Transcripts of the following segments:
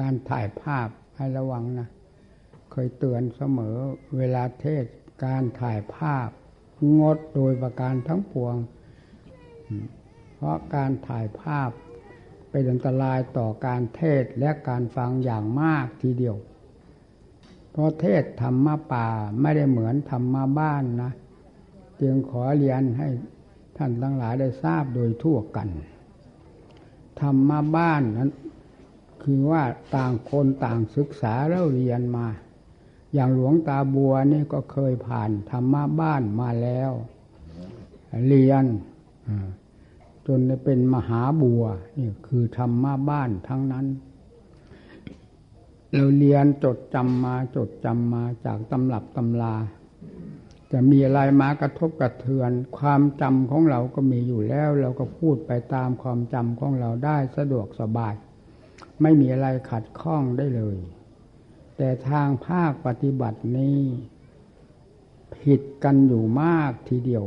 การถ่ายภาพให้ระวังนะเคยเตือนเสมอเวลาเทศการถ่ายภาพงดโดยประการทั้งปวงเพราะการถ่ายภาพเป็นอันตรายต่อการเทศและการฟังอย่างมากทีเดียวเพราะเทศธรรมะป่าไม่ได้เหมือนธรรมะบ้านนะจึงขอเรียนให้ท่านทั้งหลายได้ทราบโดยทั่วกันธรรมะบ้านนั้นคือว่าต่างคนต่างศึกษาแล้วเรียนมาอย่างหลวงตาบัวนี่ก็เคยผ่านธรรมะบ้านมาแล้วเรียนจนได้เป็นมหาบัวนี่คือธรรมะบ้านทั้งนั้นเราเรียนจดจำมาจากตำรับตำราจะมีอะไรมากระทบกระเทือนความจำของเราก็มีอยู่แล้วเราก็พูดไปตามความจำของเราได้สะดวกสบายไม่มีอะไรขัดข้องได้เลยแต่ทางภาคปฏิบัตินี้ผิดกันอยู่มากทีเดียว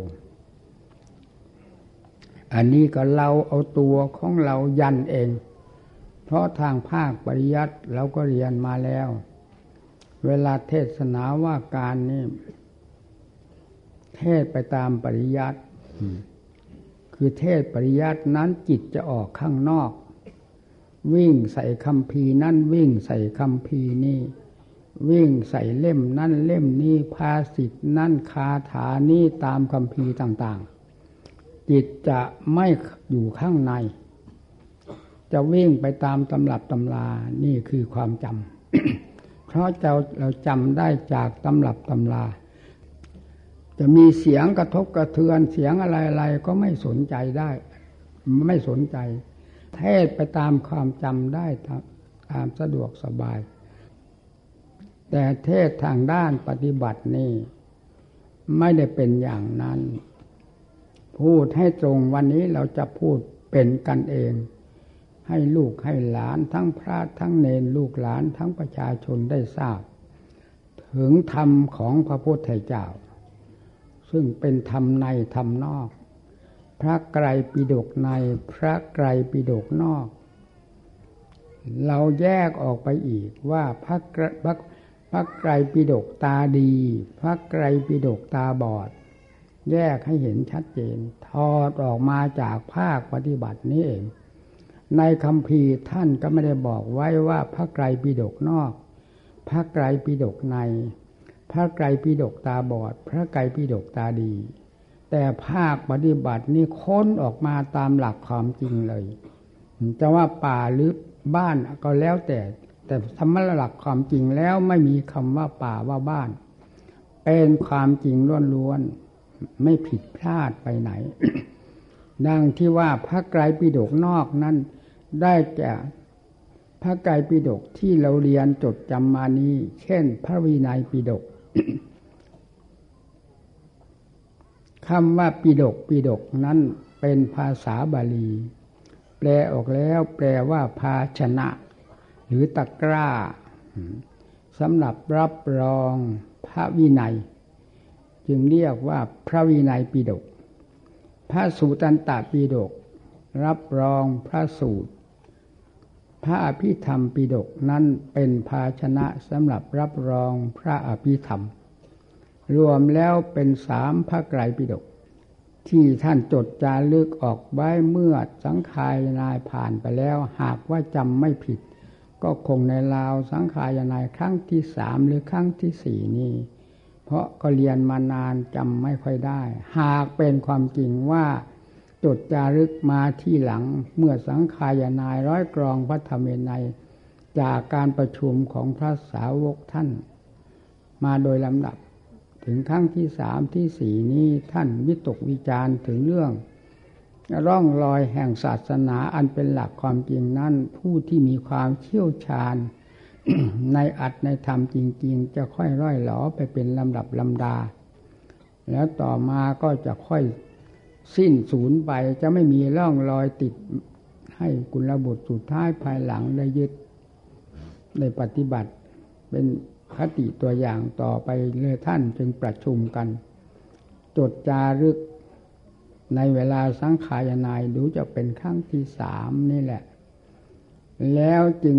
อันนี้ก็เราเอาตัวของเรายันเองเพราะทางภาคปริยัติเราก็เรียนมาแล้วเวลาเทศนาว่าการนี่เทศไปตามปริยัติคือเทศปริยัตินั้นจิตจะออกข้างนอกวิ่งใส่คัมภีร์นั่นวิ่งใส่คัมภีร์นี่วิ่งใส่เล่มนั่นเล่มนี้ภาษิตนั่นคาถานี่ตามคัมภีร์ต่างๆจิตจะไม่อยู่ข้างในจะวิ่งไปตามตำรับตำรานี่คือความจำ เพราะเราจำได้จากตำรับตำราจะมีเสียงกระทบกระเทือนเสียงอะไรๆก็ไม่สนใจได้ไม่สนใจเทศไปตามความจำได้ตามสะดวกสบายแต่เทศทางด้านปฏิบัตินี่ไม่ได้เป็นอย่างนั้นพูดให้ตรงวันนี้เราจะพูดเป็นกันเองให้ลูกให้หลานทั้งพระทั้งเนรลูกหลานทั้งประชาชนได้ทราบถึงธรรมของพระพุทธเจ้าซึ่งเป็นธรรมในธรรมนอกพระไตรปิฎกในพระไตรปิฎกนอกเราแยกออกไปอีกว่าพระไตรปิฎกตาดีพระไตรปิฎกตาบอดแยกให้เห็นชัดเจนถอดออกมาจากภาคปฏิบัตินี้เองในคัมภีร์ท่านก็ไม่ได้บอกไว้ว่าพระไตรปิฎกนอกพระไตรปิฎกในพระไตรปิฎกตาบอดพระไตรปิฎกตาดีแต่ภาคปฏิบัตินี่ค้นออกมาตามหลักความจริงเลยจะว่าป่าหรือบ้านก็แล้วแต่ธรรมะหลักความจริงแล้วไม่มีคำว่าป่าว่าบ้านเป็นความจริงล้วนๆไม่ผิดพลาดไปไหน ดังที่ว่าพระไตรปิฎกนอกนั้นได้แก่พระไตรปิฎกที่เราเรียนจดจำมานี้เช่นพระวินัยปิฎก คำว่าปิฎกนั้นเป็นภาษาบาลีแปลออกแล้วแปลว่าภาชนะหรือตะกร้าสำหรับรับรองพระวินัยจึงเรียกว่าพระวินัยปิฎกพระสูตรตันตปิฎกรับรองพระสูตรพระอภิธรรมปิฎกนั้นเป็นภาชนะสำหรับรับรองพระอภิธรรมรวมแล้วเป็น3พระไตรปิฎกที่ท่านจดจารึกออกไว้เมื่อสังขายนายผ่านไปแล้วหากว่าจำไม่ผิดก็คงในราวสังขายนายครั้งที่3หรือครั้งที่4นี้เพราะก็เรียนมานานจำไม่ค่อยได้หากเป็นความจริงว่าจดจารึกมาที่หลังเมื่อสังขายนายร้อยกรองพระธรรมวินัยจากการประชุมของพระสาวกท่านมาโดยลำดับถึงครั้งที่3ที่4นี้ท่านวิตกวิจารณ์ถึงเรื่องร่องรอยแห่งศาสนาอันเป็นหลักความจริงนั้นผู้ที่มีความเชี่ยวชาญ ในอัตในธรรมจริงๆจะค่อยร่อยหลอไปเป็นลำดับลำดาแล้วต่อมาก็จะค่อยสิ้นสูญไปจะไม่มีร่องรอยติดให้กุลบุตรสุดท้ายภายหลังได้ยึดได้ปฏิบัติเป็นคติตัวอย่างต่อไปเลยท่านจึงประชุมกันจดจารึกในเวลาสังขายนายดูจะเป็นครั้งที่3นี่แหละแล้วจึง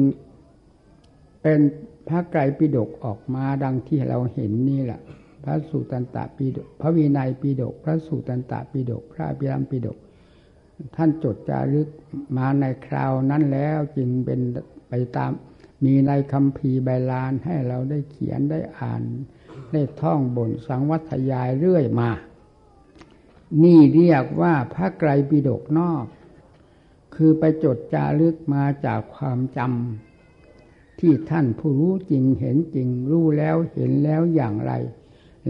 เป็นพระไตรปิฎกออกมาดังที่เราเห็นนี่แหละพระสูตตันตปิฎกพระวินัยปิฎกพระสูตตันตปิฎกพระอภิธรรมปิฎกท่านจดจารึกมาในคราวนั้นแล้วจึงเป็นไปตามมีในคัมภีร์ไบลานให้เราได้เขียนได้อ่านได้ท่องบ่นสังวัตยายเรื่อยมานี่เรียกว่าพระไตรปิฎกนอกคือไปจดจารึกมาจากความจำที่ท่านผู้รู้จริงเห็นจริงรู้แล้วเห็นแล้วอย่างไร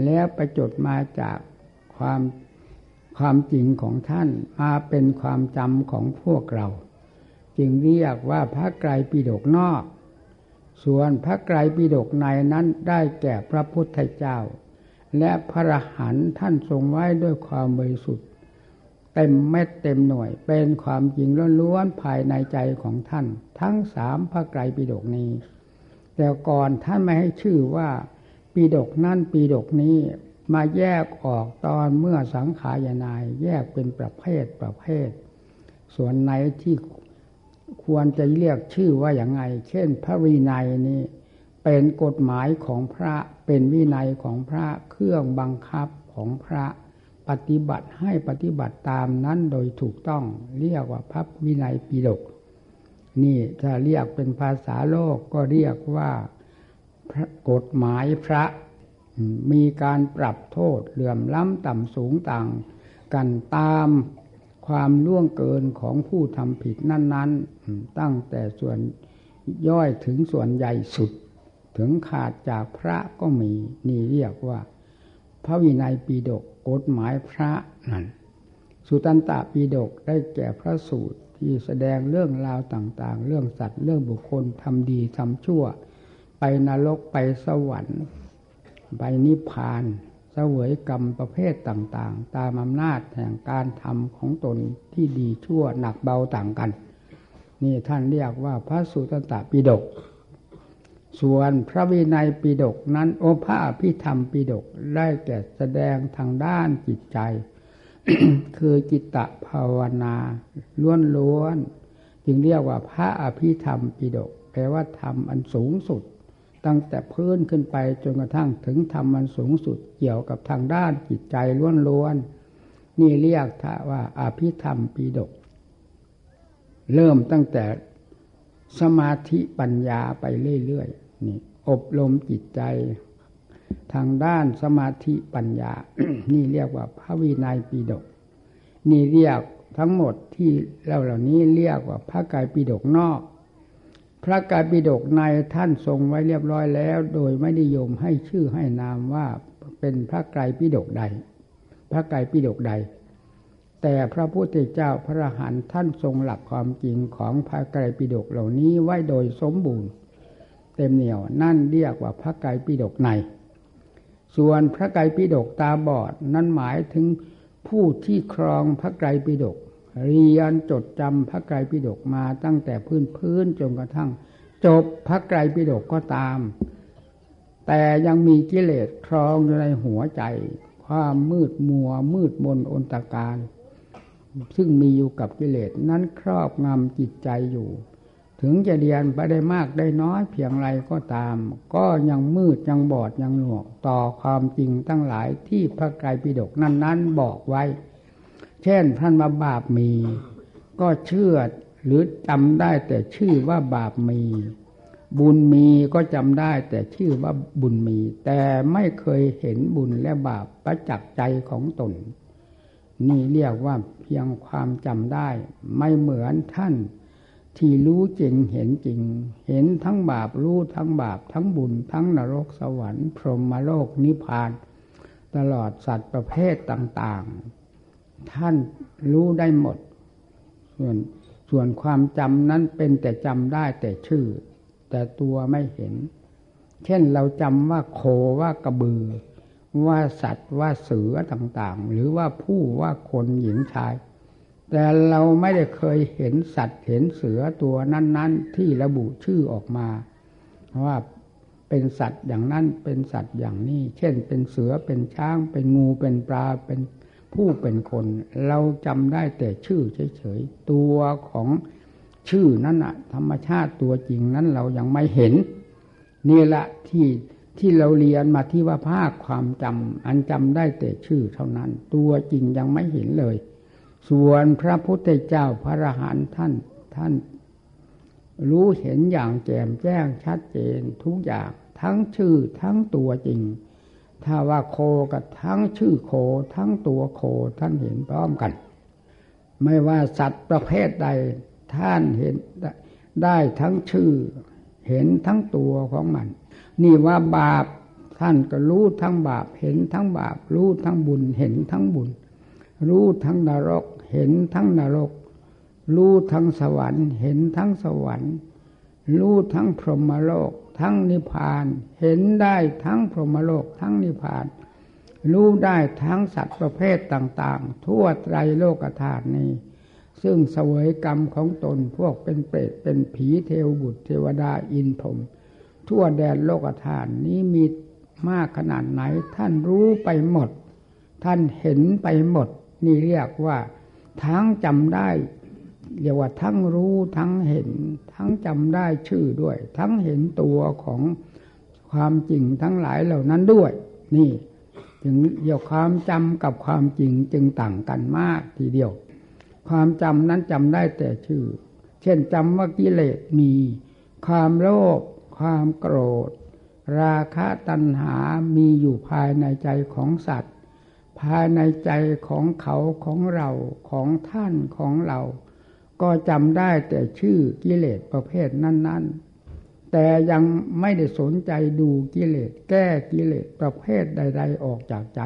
แล้วไปจดมาจากความจริงของท่านมาเป็นความจำของพวกเราจึงเรียกว่าพระไตรปิฎกนอกส่วนพระไตรปิฎกในนั้นได้แก่พระพุทธเจ้าและพระอรหันต์ท่านทรงไว้ด้วยความบริสุทธิ์เต็มเม็ดเต็มหน่วยเป็นความจริงล้วนๆภายในใจของท่านทั้งสามพระไตรปิฎกนี้แต่ก่อนท่านไม่ให้ชื่อว่าปิฎกนั่นปิฎกนี้มาแยกออกตอนเมื่อสังขายนายแยกเป็นประเภทส่วนไหนที่ควรจะเรียกชื่อว่าอย่างไรเช่นพระวินัยนี้เป็นกฎหมายของพระเป็นวินัยของพระเครื่องบังคับของพระปฏิบัติให้ปฏิบัติตามนั้นโดยถูกต้องเรียกว่าพระวินัยปิฎกนี่ถ้าเรียกเป็นภาษาโลกก็เรียกว่ากฎหมายพระมีการปรับโทษเหลื่อมล้ำต่ำสูงต่างกันตามความล่วงเกินของผู้ทำผิดนั้นๆตั้งแต่ส่วนย่อยถึงส่วนใหญ่สุดถึงขาดจากพระก็มีนี่เรียกว่าพระวินัยปิฎกกฎหมายพระนั่นสุตตันตปิฎกได้แก่พระสูตรที่แสดงเรื่องราวต่างๆเรื่องสัตว์เรื่องบุคคลทำดีทำชั่วไปนรกไปสวรรค์ไปนิพพานเสวยกรรมประเภทต่างๆตามอำนาจแห่งการทำของตนที่ดีชั่วหนักเบาต่างกันนี่ท่านเรียกว่าพระสุตตันตปิฎกส่วนพระวินัยปิฎกนั้นโอภาพิธรรมปิฎกได้แก่แสดงทางด้านจิตใจ คือจิตตภาวนาล้วนๆจึงเรียกว่าพระอภิธรรมปิฎกแปลว่าธรรมอันสูงสุดตั้งแต่พื้นขึ้นไปจนกระทั่งถึงธรรมอันสูงสุดเกี่ยวกับทางด้านจิตใจล้วนๆนี่เรียกว่าอภิธรรมปิฎกเริ่มตั้งแต่สมาธิปัญญาไปเรื่อยๆนี่อบรมจิตใจทางด้านสมาธิปัญญา นี่เรียกว่าพระวินัยปิฎกนี่เรียกทั้งหมดที่เหล่านี้เรียกว่าพระไตรปิฎกนอกพระไตรปิฎกในท่านทรงไว้เรียบร้อยแล้วโดยไม่นิยมให้ชื่อให้นามว่าเป็นพระไตรปิฎกใดพระไตรปิฎกใดแต่พระพุทธเจ้าพระอรหันต์ท่านทรงหลักความจริงของพระไตรปิฎกเหล่านี้ไว้โดยสมบูรณ์เต็มเหนี่ยวนั่นเรียกว่าพระไตรปิฎกในส่วนพระไตรปิฎกตาบอดนั้นหมายถึงผู้ที่ครองพระไตรปิฎกเรียนจดจำพระไตรปิฎกมาตั้งแต่พื้นจนกระทั่งจบพระไตรปิฎกก็ตามแต่ยังมีกิเลสครองอยู่ในหัวใจความมืดมัวมืดมนอนตการซึ่งมีอยู่กับกิเลสนั้นครอบงำจิตใจอยู่ถึงจะเรียนไปได้มากได้น้อยเพียงไรก็ตามก็ยังมืดยังบอดยังหนวกต่อความจริงทั้งหลายที่พระไตรปิฎกนั้นๆบอกไว้เช่นท่านมาบาปมีก็เชื่อหรือจำได้แต่ชื่อว่าบาปมีบุญมีก็จำได้แต่ชื่อว่าบุญมีแต่ไม่เคยเห็นบุญและบาปประจักษ์ใจของตนนี่เรียกว่าเพียงความจำได้ไม่เหมือนท่านที่รู้จริงเห็นจริงเห็นทั้งบาปรู้ทั้งบาปทั้งบุญทั้งนรกสวรรค์พรหมโลกนิพพานตลอดสัตว์ประเภทต่างๆท่านรู้ได้หมดส่วนความจำนั้นเป็นแต่จำได้แต่ชื่อแต่ตัวไม่เห็นเช่นเราจำว่าโคว่ากระบือว่าสัตว์ว่าเสือต่างๆหรือว่าผู้ว่าคนหญิงชายแต่เราไม่ได้เคยเห็นสัตว์เห็นเสือตัวนั้นๆที่ระบุชื่อออกมาว่าเป็นสัตว์อย่างนั้นเป็นสัตว์อย่างนี้เช่นเป็นเสือเป็นช้างเป็นงูเป็นปลาเป็นผู้เป็นคนเราจำได้แต่ชื่อเฉยๆตัวของชื่อนั้นน่ะธรรมชาติตัวจริงนั้นเรายังไม่เห็น นี่แหละที่เราเรียนมาที่ว่าภาคความจำอันจำได้แต่ชื่อเท่านั้นตัวจริงยังไม่เห็นเลยส่วนพระพุทธเจ้าพระอรหันต์ท่านรู้เห็นอย่างแจ่มแจ้งชัดเจนทุกอย่างทั้งชื่อทั้งตัวจริงถ้าว่าโคกับทั้งชื่อโคทั้งตัวโคท่านเห็นพร้อมกันไม่ว่าสัตว์ประเภทใดท่านเห็นได้ทั้งชื่อเห็นทั้งตัวของมันนี่ว่าบาปท่านก็รู้ทั้งบาปเห็นทั้งบาปรู้ทั้งบุญเห็นทั้งบุญรู้ทั้งนรกเห็นทั้งนรกรู้ทั้งสวรรค์เห็นทั้งสวรรค์รู้ทั้งพรหมโลกทั้งนิพพานเห็นได้ทั้งพรหมโลกทั้งนิพพานรู้ได้ทั้งสัตว์ประเภทต่างๆทั่วไตรโลกธาตุนี้ซึ่งเสวยกรรมของตนพวกเป็นเปรตเป็นผีเทวบุตรเทวดาอินพรหมทั่วแดนโลกธาตุนี้มีมากขนาดไหนท่านรู้ไปหมดท่านเห็นไปหมดนี่เรียกว่าทั้งจำได้เรียกว่าทั้งรู้ทั้งเห็นทั้งจำได้ชื่อด้วยทั้งเห็นตัวของความจริงทั้งหลายเหล่านั้นด้วยนี่ถึงเกี่ยวความจำกับความจริงจึงต่างกันมากทีเดียวความจำนั้นจำได้แต่ชื่อเช่นจำว่ากิเลสมีความโลภความโกรธราคะตัณหามีอยู่ภายในใจของสัตว์ภายในใจของเขาของเราของท่านของเราก็จำได้แต่ชื่อกิเลสประเภทนั้นๆแต่ยังไม่ได้สนใจดูกิเลสแก้กิเลสประเภทใดๆออกจากใจ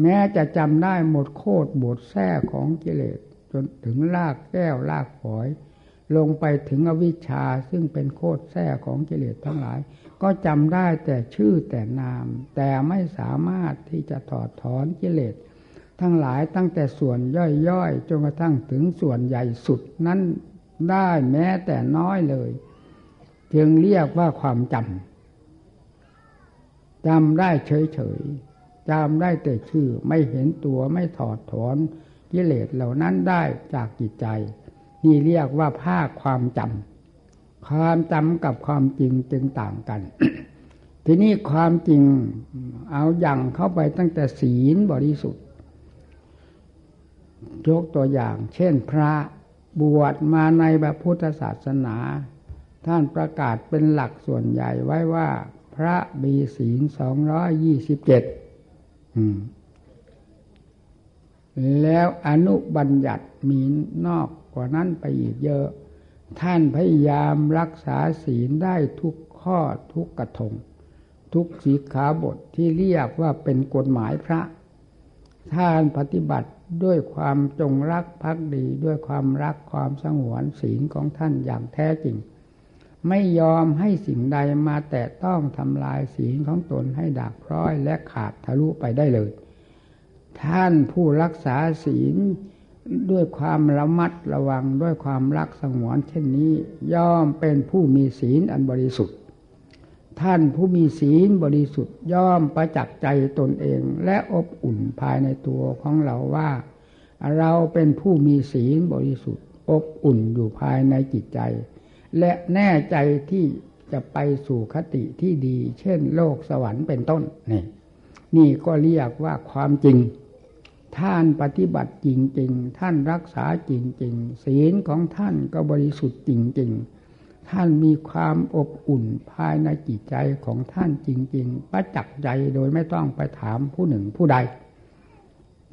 แม้จะจำได้หมดโคตรหมดแท้ของกิเลสจนถึงรากแก้วรากฝอยลงไปถึงอวิชชาซึ่งเป็นโคตรแท้ของกิเลสทั้งหลายก็จำได้แต่ชื่อแต่นามแต่ไม่สามารถที่จะถอดถอนกิเลสทั้งหลายตั้งแต่ส่วนย่อยๆจนกระทั่งถึงส่วนใหญ่สุดนั้นได้แม้แต่น้อยเลยจึงเรียกว่าความจำได้เฉยๆจำได้แต่ชื่อไม่เห็นตัวไม่ถอดถอนกิเลสเหล่านั้นได้จากจิตใจนี่เรียกว่าภาคความจำความจำกับความจริงจึงต่างกัน ทีนี้ความจริงเอาอย่างเข้าไปตั้งแต่ศีลบริสุทธิ์ยกตัวอย่างเช่นพระบวชมาในพระพุทธศาสนาท่านประกาศเป็นหลักส่วนใหญ่ไว้ว่าพระมีศีล227แล้วอนุบัญญัติมีนอกกว่านั้นไปอีกเยอะท่านพยายามรักษาศีลได้ทุกข้อทุกกระทงทุกสิกขาบทที่เรียกว่าเป็นกฎหมายพระท่านปฏิบัติด้วยความจงรักภักดีด้วยความรักความสงวนศีลของท่านอย่างแท้จริงไม่ยอมให้สิ่งใดมาแตะต้องทำลายศีลของตนให้ดาบพร้อยและขาดทะลุไปได้เลยท่านผู้รักษาศีลด้วยความระมัดระวังด้วยความรักสงวนเช่นนี้ย่อมเป็นผู้มีศีลอันบริสุทธิ์ท่านผู้มีศีลบริสุทธิ์ย่อมประจักษ์ใจตนเองและอบอุ่นภายในตัวของเราว่าเราเป็นผู้มีศีลบริสุทธิ์อบอุ่นอยู่ภายในจิตใจและแน่ใจที่จะไปสู่คติที่ดีเช่นโลกสวรรค์เป็นต้นนี่ก็เรียกว่าความจริงท่านปฏิบัติจริงๆท่านรักษาจริงๆศีลของท่านก็บริสุทธิ์จริงๆท่านมีความอบอุ่นภายในจิตใจของท่านจริงๆประจักษ์ใจโดยไม่ต้องไปถามผู้หนึ่งผู้ใด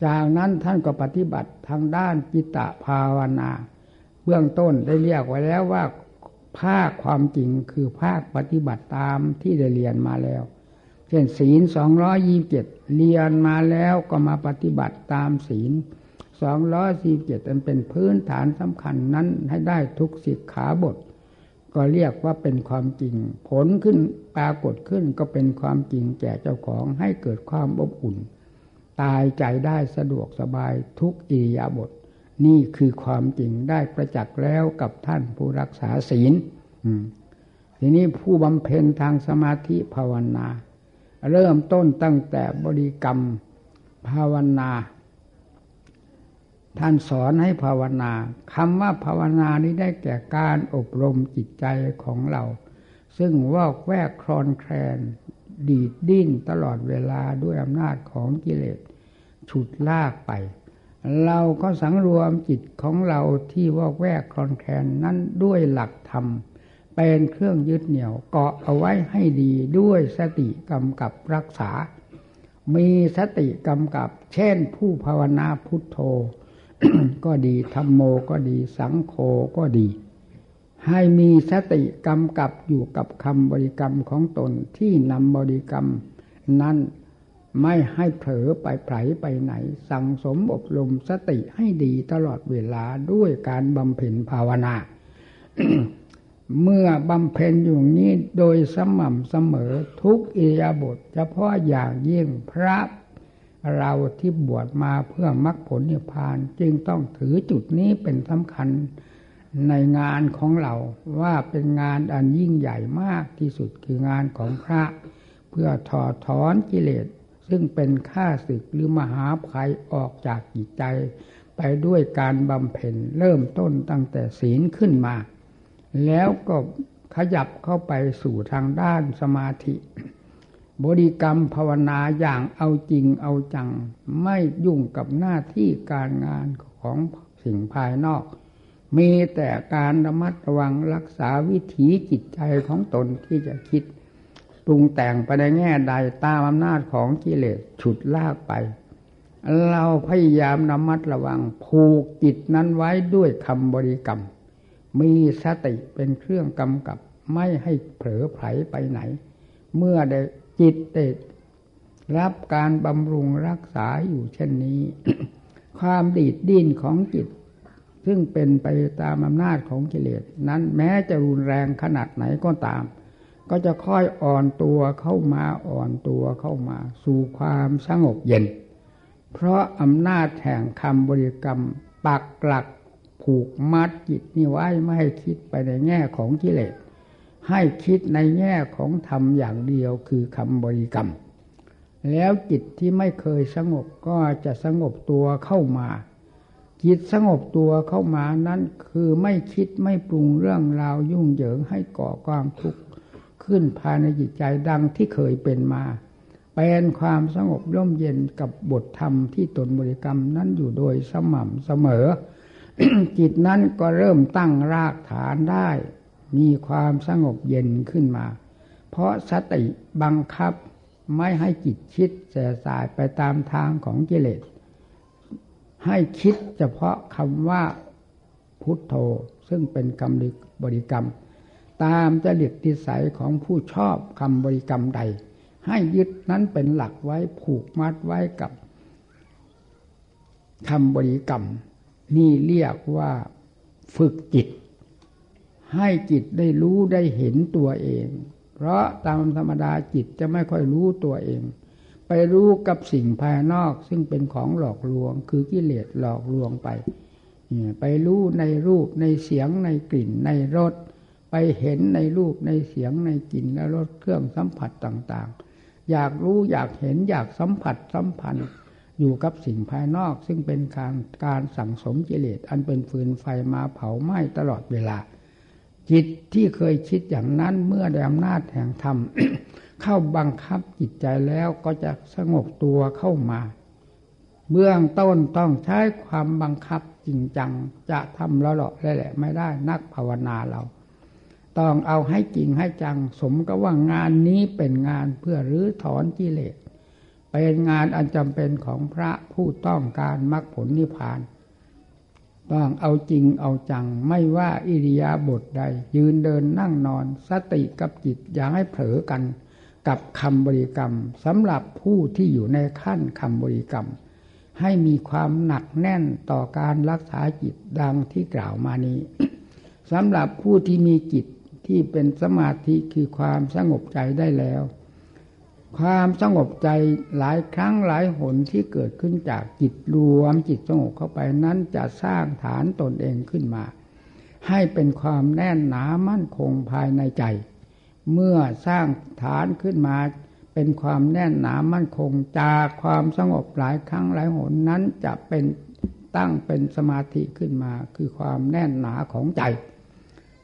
จากนั้นท่านก็ปฏิบัติทางด้านจิตตภาวนาเบื้องต้นได้เรียกไว้แล้วว่าภาคความจริงคือภาคปฏิบัติตามที่ได้เรียนมาแล้วเช่นศีล227เรียนมาแล้วก็มาปฏิบัติตามศีล247อันเป็นพื้นฐานสำคัญนั้นให้ได้ทุกสิกขาบทก็เรียกว่าเป็นความจริงผลขึ้นปรากฏขึ้นก็เป็นความจริงแก่เจ้าของให้เกิดความอบอุ่นตายใจได้สะดวกสบายทุกอิริยาบถนี่คือความจริงได้ประจักษ์แล้วกับท่านผู้รักษาศีลทีนี้ผู้บำเพ็ญทางสมาธิภาวนาเริ่มต้นตั้งแต่บริกรรมภาวนาท่านสอนให้ภาวนาคำว่าภาวนานี้ได้แก่การอบรมจิตใจของเรา ซึ่งวอกแวกคลอนแคลนดีดดิ้นตลอดเวลาด้วยอำนาจของกิเลสฉุดลากไปเราก็สังรวมจิตของเราที่วอกแวกคลอนแคลนนั้นด้วยหลักธรรมเป็นเครื่องยึดเหนี่ยวเกาะเอาไว้ให้ดีด้วยสติกำกับรักษามีสติกำกับเช่นผู้ภาวนาพุทโธ ก็ดีธัมโมก็ดีสังโฆก็ดีให้มีสติกำกับอยู่กับคำบริกรรมของตนที่นำบริกรรมนั้นไม่ให้เผลอไปไผลไปไหนสั่งสมอบรมสติให้ดีตลอดเวลาด้วยการบำเพ็ญภาวนา เมื่อบำเพ็ญอยู่นี้โดยสม่ำเสมอทุกอิริยาบถเฉพาะอย่างยิ่งพระเราที่บวชมาเพื่อมรรคผลนิพพานจึงต้องถือจุดนี้เป็นสำคัญในงานของเราว่าเป็นงานอันยิ่งใหญ่มากที่สุดคืองานของพระเพื่อถอดถอนกิเลสซึ่งเป็นข้าศึกหรือมหาภัยออกจากจิตใจไปด้วยการบำเพ็ญเริ่มต้นตั้งแต่ศีลขึ้นมาแล้วก็ขยับเข้าไปสู่ทางด้านสมาธิบริกรรมภาวนาอย่างเอาจริงเอาจังไม่ยุ่งกับหน้าที่การงานของสิ่งภายนอกมีแต่การระมัดระวังรักษาวิถีจิตใจของตนที่จะคิดปรุงแต่งไปในแง่ใดตามอำนาจของกิเลสฉุดลากไปเราพยายามระมัดระวังผูกจิตนั้นไว้ด้วยคำบริกรรมมีสติเป็นเครื่องกำกับไม่ให้เผลอไผลไปไหนเมื่อได้จิตได้รับการบำรุงรักษาอยู่เช่นนี้ ความดีดดิ้นของจิตซึ่งเป็นไปตามอำนาจของกิเลสนั้นแม้จะรุนแรงขนาดไหนก็ตามก็จะค่อยอ่อนตัวเข้ามาสู่ความสงบเย็นเพราะอำนาจแห่งคำบริกรรมปักหลักผูกมัดจิตนี่ไว้ไม่ให้คิดไปในแง่ของกิเลสให้คิดในแง่ของธรรมอย่างเดียวคือคำบริกรรมแล้วจิตที่ไม่เคยสงบก็จะสงบตัวเข้ามาจิตสงบตัวเข้ามานั้นคือไม่คิดไม่ปรุงเรื่องราวยุ่งเหยิงให้ก่อความทุกข์ขึ้นภายในจิตใจดังที่เคยเป็นมาเป็นความสงบร่มเย็นกับบทธรรมที่ตนบริกรรมนั้นอยู่โดยสม่ำเสมอ จิตนั้นก็เริ่มตั้งรากฐานได้มีความสงบเย็นขึ้นมาเพราะสติบังคับไม่ให้จิตคิดแส่สายไปตามทางของกิเลสให้คิดเฉพาะคำว่าพุทโธซึ่งเป็นคำบริกรรมตามจริตนิสัยของผู้ชอบคำบริกรรมใดให้ยึดนั้นเป็นหลักไว้ผูกมัดไว้กับคำบริกรรมนี่เรียกว่าฝึกจิตให้จิตได้รู้ได้เห็นตัวเองเพราะตามธรรมดาจิตจะไม่ค่อยรู้ตัวเองไปรู้กับสิ่งภายนอกซึ่งเป็นของหลอกลวงคือกิเลสหลอกลวงไปรู้ในรูปในเสียงในกลิ่นในรสไปเห็นในรูปในเสียงในกลิ่นและรสเครื่องสัมผัสต่างๆอยากรู้อยากเห็นอยากสัมผัสสัมพันธ์อยู่กับสิ่งภายนอกซึ่งเป็นการสั่งสมกิเลสอันเป็นฟืนไฟมาเผาไหม้ตลอดเวลาจิตที่เคยคิดอย่างนั้นเมื่อได้อำนาจแห่งธรรม เข้าบังคับจิตใจแล้วก็จะสงบตัวเข้ามาเบื้องต้นต้องใช้ความบังคับจริงจังจะทำละเลาะแหละไม่ได้นักภาวนาเราต้องเอาให้จริงให้จังสมกับว่างานนี้เป็นงานเพื่อรื้อถอนกิเลสเป็นงานอันจำเป็นของพระผู้ต้องการมรรคผลนิพพานต้องเอาจริงเอาจังไม่ว่าอิริยาบถใดยืนเดินนั่งนอนสติกับจิตอย่าให้เผลอกันกับคำบริกรรมสำหรับผู้ที่อยู่ในขั้นคำบริกรรมให้มีความหนักแน่นต่อการรักษาจิตดังที่กล่าวมานี้ สำหรับผู้ที่มีจิตที่เป็นสมาธิคือความสงบใจได้แล้วความสงบใจหลายครั้งหลายหนที่เกิดขึ้นจากจิตรวมจิตสงบเข้าไปนั้นจะสร้างฐานตนเองขึ้นมาให้เป็นความแน่นหนามั่นคงภายในใจเมื่อสร้างฐานขึ้นมาเป็นความแน่นหนามั่นคงจากความสงบหลายครั้งหลายหนนั้นจะเป็นตั้งเป็นสมาธิขึ้นมาคือความแน่นหนาของใจ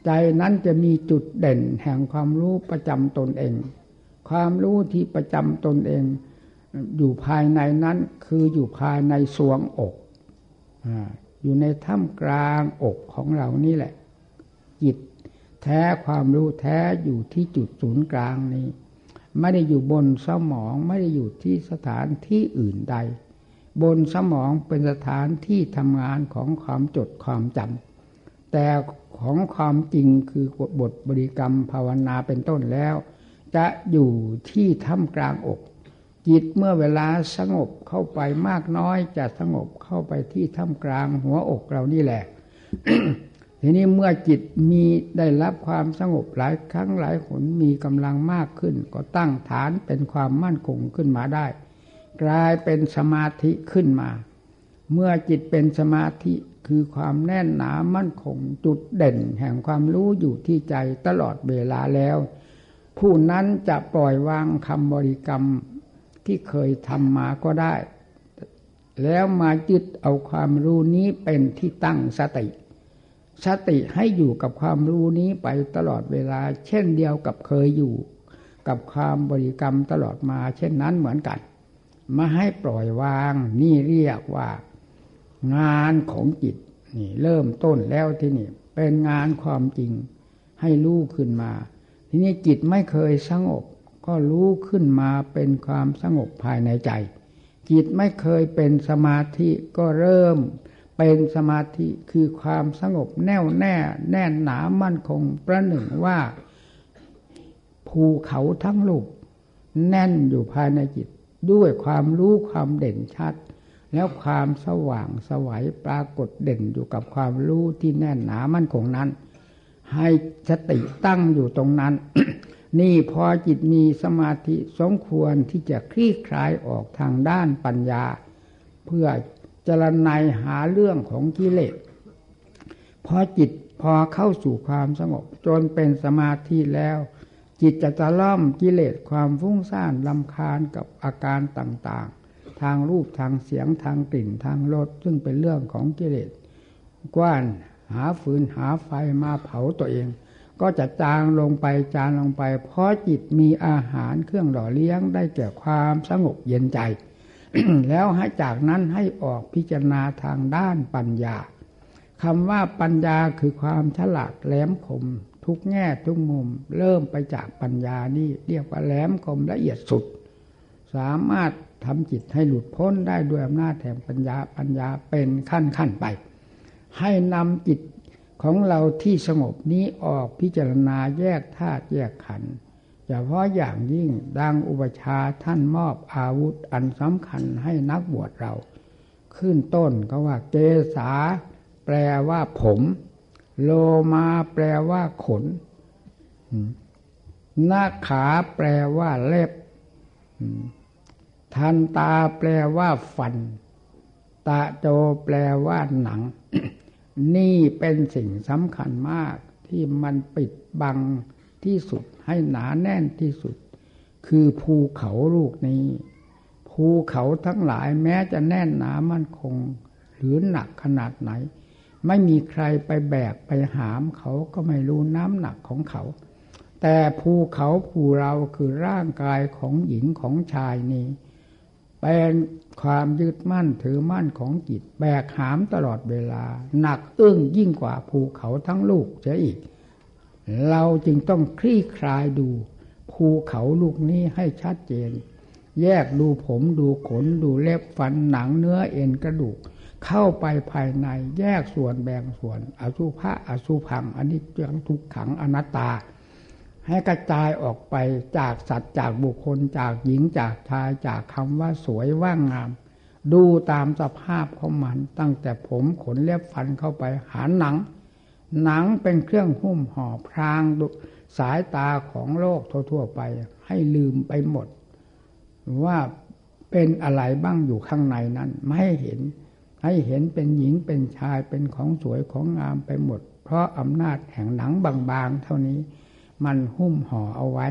ใจนั้นจะมีจุดเด่นแห่งความรู้ประจำตนเองความรู้ที่ประจำตนเองอยู่ภายในนั้นคืออยู่ภายในสวงอกอยู่ในท่ามกลางอกของเรานี่แหละจิตแท้ความรู้แท้อยู่ที่จุดศูนย์กลางนี้ไม่ได้อยู่บนสมองไม่ได้อยู่ที่สถานที่อื่นใดบนสมองเป็นสถานที่ทำงานของความจดความจำแต่ของความจริงคือบทบริกรรมภาวนาเป็นต้นแล้วจะอยู่ที่ท่ามกลางอกจิตเมื่อเวลาสงบเข้าไปมากน้อยจะสงบเข้าไปที่ท่ามกลางหัวอกเรานี่แหละ ทีนี้เมื่อจิตมีได้รับความสงบหลายครั้งหลายหนมีกำลังมากขึ้นก็ตั้งฐานเป็นความมั่นคงขึ้นมาได้กลายเป็นสมาธิขึ้นมาเมื่อจิตเป็นสมาธิคือความแน่นหนามั่นคงจุดเด่นแห่งความรู้อยู่ที่ใจตลอดเวลาแล้วผู้นั้นจะปล่อยวางคำบริกรรมที่เคยทำมาก็ได้แล้วมายึดเอาความรู้นี้เป็นที่ตั้งสติสติให้อยู่กับความรู้นี้ไปตลอดเวลาเช่นเดียวกับเคยอยู่กับความบริกรรมตลอดมาเช่นนั้นเหมือนกันมาให้ปล่อยวางนี่เรียกว่างานของจิตนี่เริ่มต้นแล้วที่นี่เป็นงานความจริงให้รู้ขึ้นมาทีนี้จิตไม่เคยสงบก็รู้ขึ้นมาเป็นความสงบภายในใจจิตไม่เคยเป็นสมาธิก็เริ่มเป็นสมาธิคือความสงบแน่วแน่แน่นหนามั่นคงประหนึ่งว่าภูเขาทั้งลูกแน่นอยู่ภายในจิตด้วยความรู้ความเด่นชัดแล้วความสว่างไสวปรากฏเด่นอยู่กับความรู้ที่แน่นหนามั่นคงนั้นให้สติตั้งอยู่ตรงนั้น นี่พอจิตมีสมาธิสมควรที่จะคลี่คลายออกทางด้านปัญญาเพื่อเจรไนหาเรื่องของกิเลสพอจิตพอเข้าสู่ความสงบจนเป็นสมาธิแล้วจิตจะตะล่อมกิเลสความฟุ้งซ่านรำคาญกับอาการต่างๆทางรูปทางเสียงทางกลิ่นทางรสซึ่งเป็นเรื่องของกิเลสกว้านหาฟืนหาไฟมาเผาตัวเองก็จะจางลงไปจางลงไปเพราะจิตมีอาหารเครื่องหล่อเลี้ยงได้แก่ความสงบเย็นใจ แล้วให้จากนั้นให้ออกพิจารณาทางด้านปัญญาคำว่าปัญญาคือความฉลาดแหลมคมทุกแง่ทุกมุมเริ่มไปจากปัญญานี่เรียกว่าแหลมคมละเอียดสุดสามารถทำจิตให้หลุดพ้นได้ด้วยอำนาจแห่งปัญญาปัญญาเป็นขั้นไปให้นำจิตของเราที่สงบนี้ออกพิจารณาแยกธาตุแยกขันธ์เฉพาะอย่างยิ่งดังอุปชาท่านมอบอาวุธอันสำคัญให้นักบวชเราขึ้นต้นก็ว่าเกศาแปลว่าผมโลมาแปลว่าขนหน้าขาแปลว่าเล็บทันตาแปลว่าฟันตะโจแปลว่าหนัง นี่เป็นสิ่งสำคัญมากที่มันปิดบังที่สุดให้หนาแน่นที่สุดคือภูเขาลูกนี้ภูเขาทั้งหลายแม้จะแน่นหนามั่นคงหรือหนักขนาดไหนไม่มีใครไปแบกไปหามเขาก็ไม่รู้น้ำหนักของเขาแต่ภูเขาภูเราคือร่างกายของหญิงของชายนี้เป็นความยึดมั่นถือมั่นของจิตแบกหามตลอดเวลาหนักอึ้งยิ่งกว่าภูเขาทั้งลูกเสียอีกเราจึงต้องคลี่คลายดูภูเขาลูกนี้ให้ชัดเจนแยกดูผมดูขนดูเล็บฟันหนังเนื้อเอ็นกระดูกเข้าไปภายในแยกส่วนแบ่งส่วนอสุภะอสุภังอนิจจังทุกขังอนัตตาให้กระจายออกไปจากสัตว์จากบุคคลจากหญิงจากชายจากคำว่าสวยว่างามดูตามสภาพของมันตั้งแต่ผมขนเล็บฟันเข้าไปหาหนังหนังเป็นเครื่องหุ้มห่อพรางสายตาของโลกทั่วๆไปให้ลืมไปหมดว่าเป็นอะไรบ้างอยู่ข้างในนั้นไม่ให้เห็นให้เห็นเป็นหญิงเป็นชายเป็นของสวยของงามไปหมดเพราะอำนาจแห่งหนังบางๆเท่านี้มันหุ้มห่อเอาไว้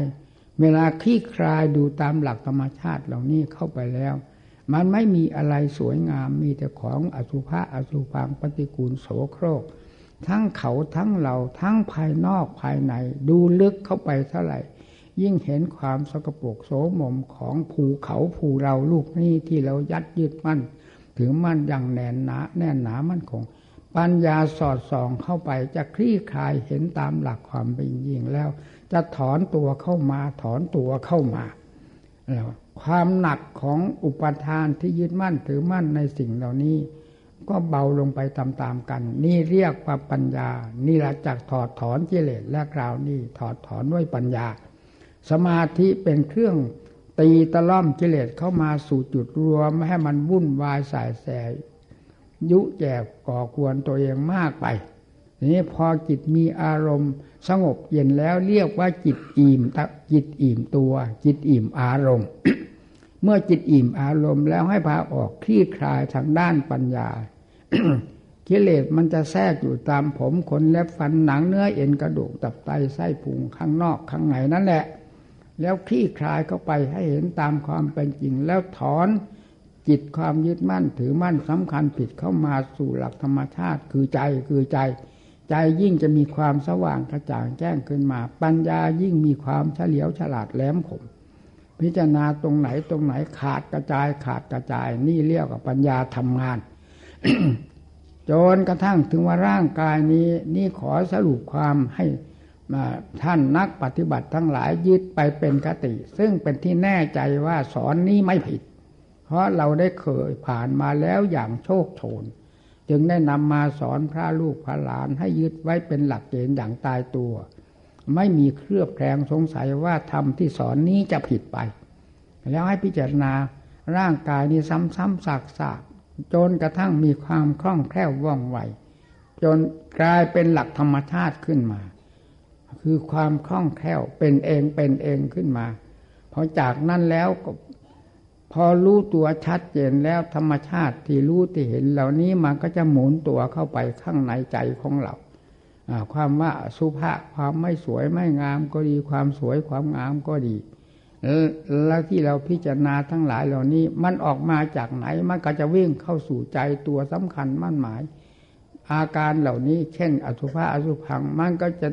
เวลาคลี่คลายดูตามหลักธรรมชาติเหล่านี้เข้าไปแล้วมันไม่มีอะไรสวยงามมีแต่ของอสุภะอสุภังปฏิกูลโสโครก ทั้งเขาทั้งเราทั้งภายนอกภายในดูลึกเข้าไปเท่าไหร่ยิ่งเห็นความสกปรกโสมมของภูเขาภูเราลูกนี้ที่เรายัดยึดมั่นถือมั่นอย่างแน่นหนามั่นคงปัญญาสอดส่องเข้าไปจะคลี่คลายเห็นตามหลักความเป็นจริงแล้วจะถอนตัวเข้ามาแล้วความหนักของอุปทานที่ยึดมั่นถือมั่นในสิ่งเหล่านี้ก็เบาลงไปตามๆกันนี่เรียกว่าปัญญานี่ละจากถอดถอนกิเลสและคราวนี้ถอดถอนด้วยปัญญาสมาธิเป็นเครื่องตีตะล่อมกิเลสเข้ามาสู่จุดรวมให้มันวุ่นวายสายแสยุแย่ก่อกวนตัวเองมากไปทีนี้พอจิตมีอารมณ์สงบเย็นแล้วเรียกว่าจิตอิ่มจิตอิ่มตัวจิตอิ่มอารมณ์ เมื่อจิตอิ่มอารมณ์แล้วให้พาออกคลี่คลายทางด้านปัญญา กิเลสมันจะแทรกอยู่ตามผมขนเล็บฟันหนังเนื้อเอ็นกระดูกตับไตไส้พุงข้างนอกข้างในนั่นแหละแล้วคลี่คลายเข้าไปให้เห็นตามความเป็นจริงแล้วถอนจิตความยึดมั่นถือมั่นสำคัญผิดเข้ามาสู่หลักธรรมชาติคือใจใจยิ่งจะมีความสว่างกระจ่างแจ้งขึ้นมาปัญญายิ่งมีความเฉลียวฉลาดแหลมคมพิจารณาตรงไหนขาดกระจายนี่เรียกว่าปัญญาทำงาน จนกระทั่งถึงว่าร่างกายนี้นี่ขอสรุปความให้ท่านนักปฏิบัติทั้งหลายยึดไปเป็นคติซึ่งเป็นที่แน่ใจว่าสอนนี้ไม่ผิดเพราะเราได้เคยผ่านมาแล้วอย่างโชคโชนจึงได้นำมาสอนพระลูกพระหลานให้ยึดไว้เป็นหลักเกณฑ์อย่างตายตัวไม่มีเครือบแคลงสงสัยว่าธรรมที่สอนนี้จะผิดไปแล้วให้พิจารณาร่างกายนี้ซ้ำๆซากๆจนกระทั่งมีความคล่องแคล่วว่องไวจนกลายเป็นหลักธรรมชาติขึ้นมาคือความคล่องแคล่วเป็นเองขึ้นมาพอจากนั้นแล้วก็พอรู้ตัวชัดเจนแล้วธรรมชาติที่รู้ที่เห็นเหล่านี้มันก็จะหมุนตัวเข้าไปข้างในใจของเราความว่าสุภาพความไม่สวยไม่งามก็ดีความสวยความงามก็ดีแล้วที่เราพิจารณาทั้งหลายเหล่านี้มันออกมาจากไหนมันก็จะวิ่งเข้าสู่ใจตัวสำคัญมั่นหมายอาการเหล่านี้เช่นอสุภะอสุภังมันก็จะ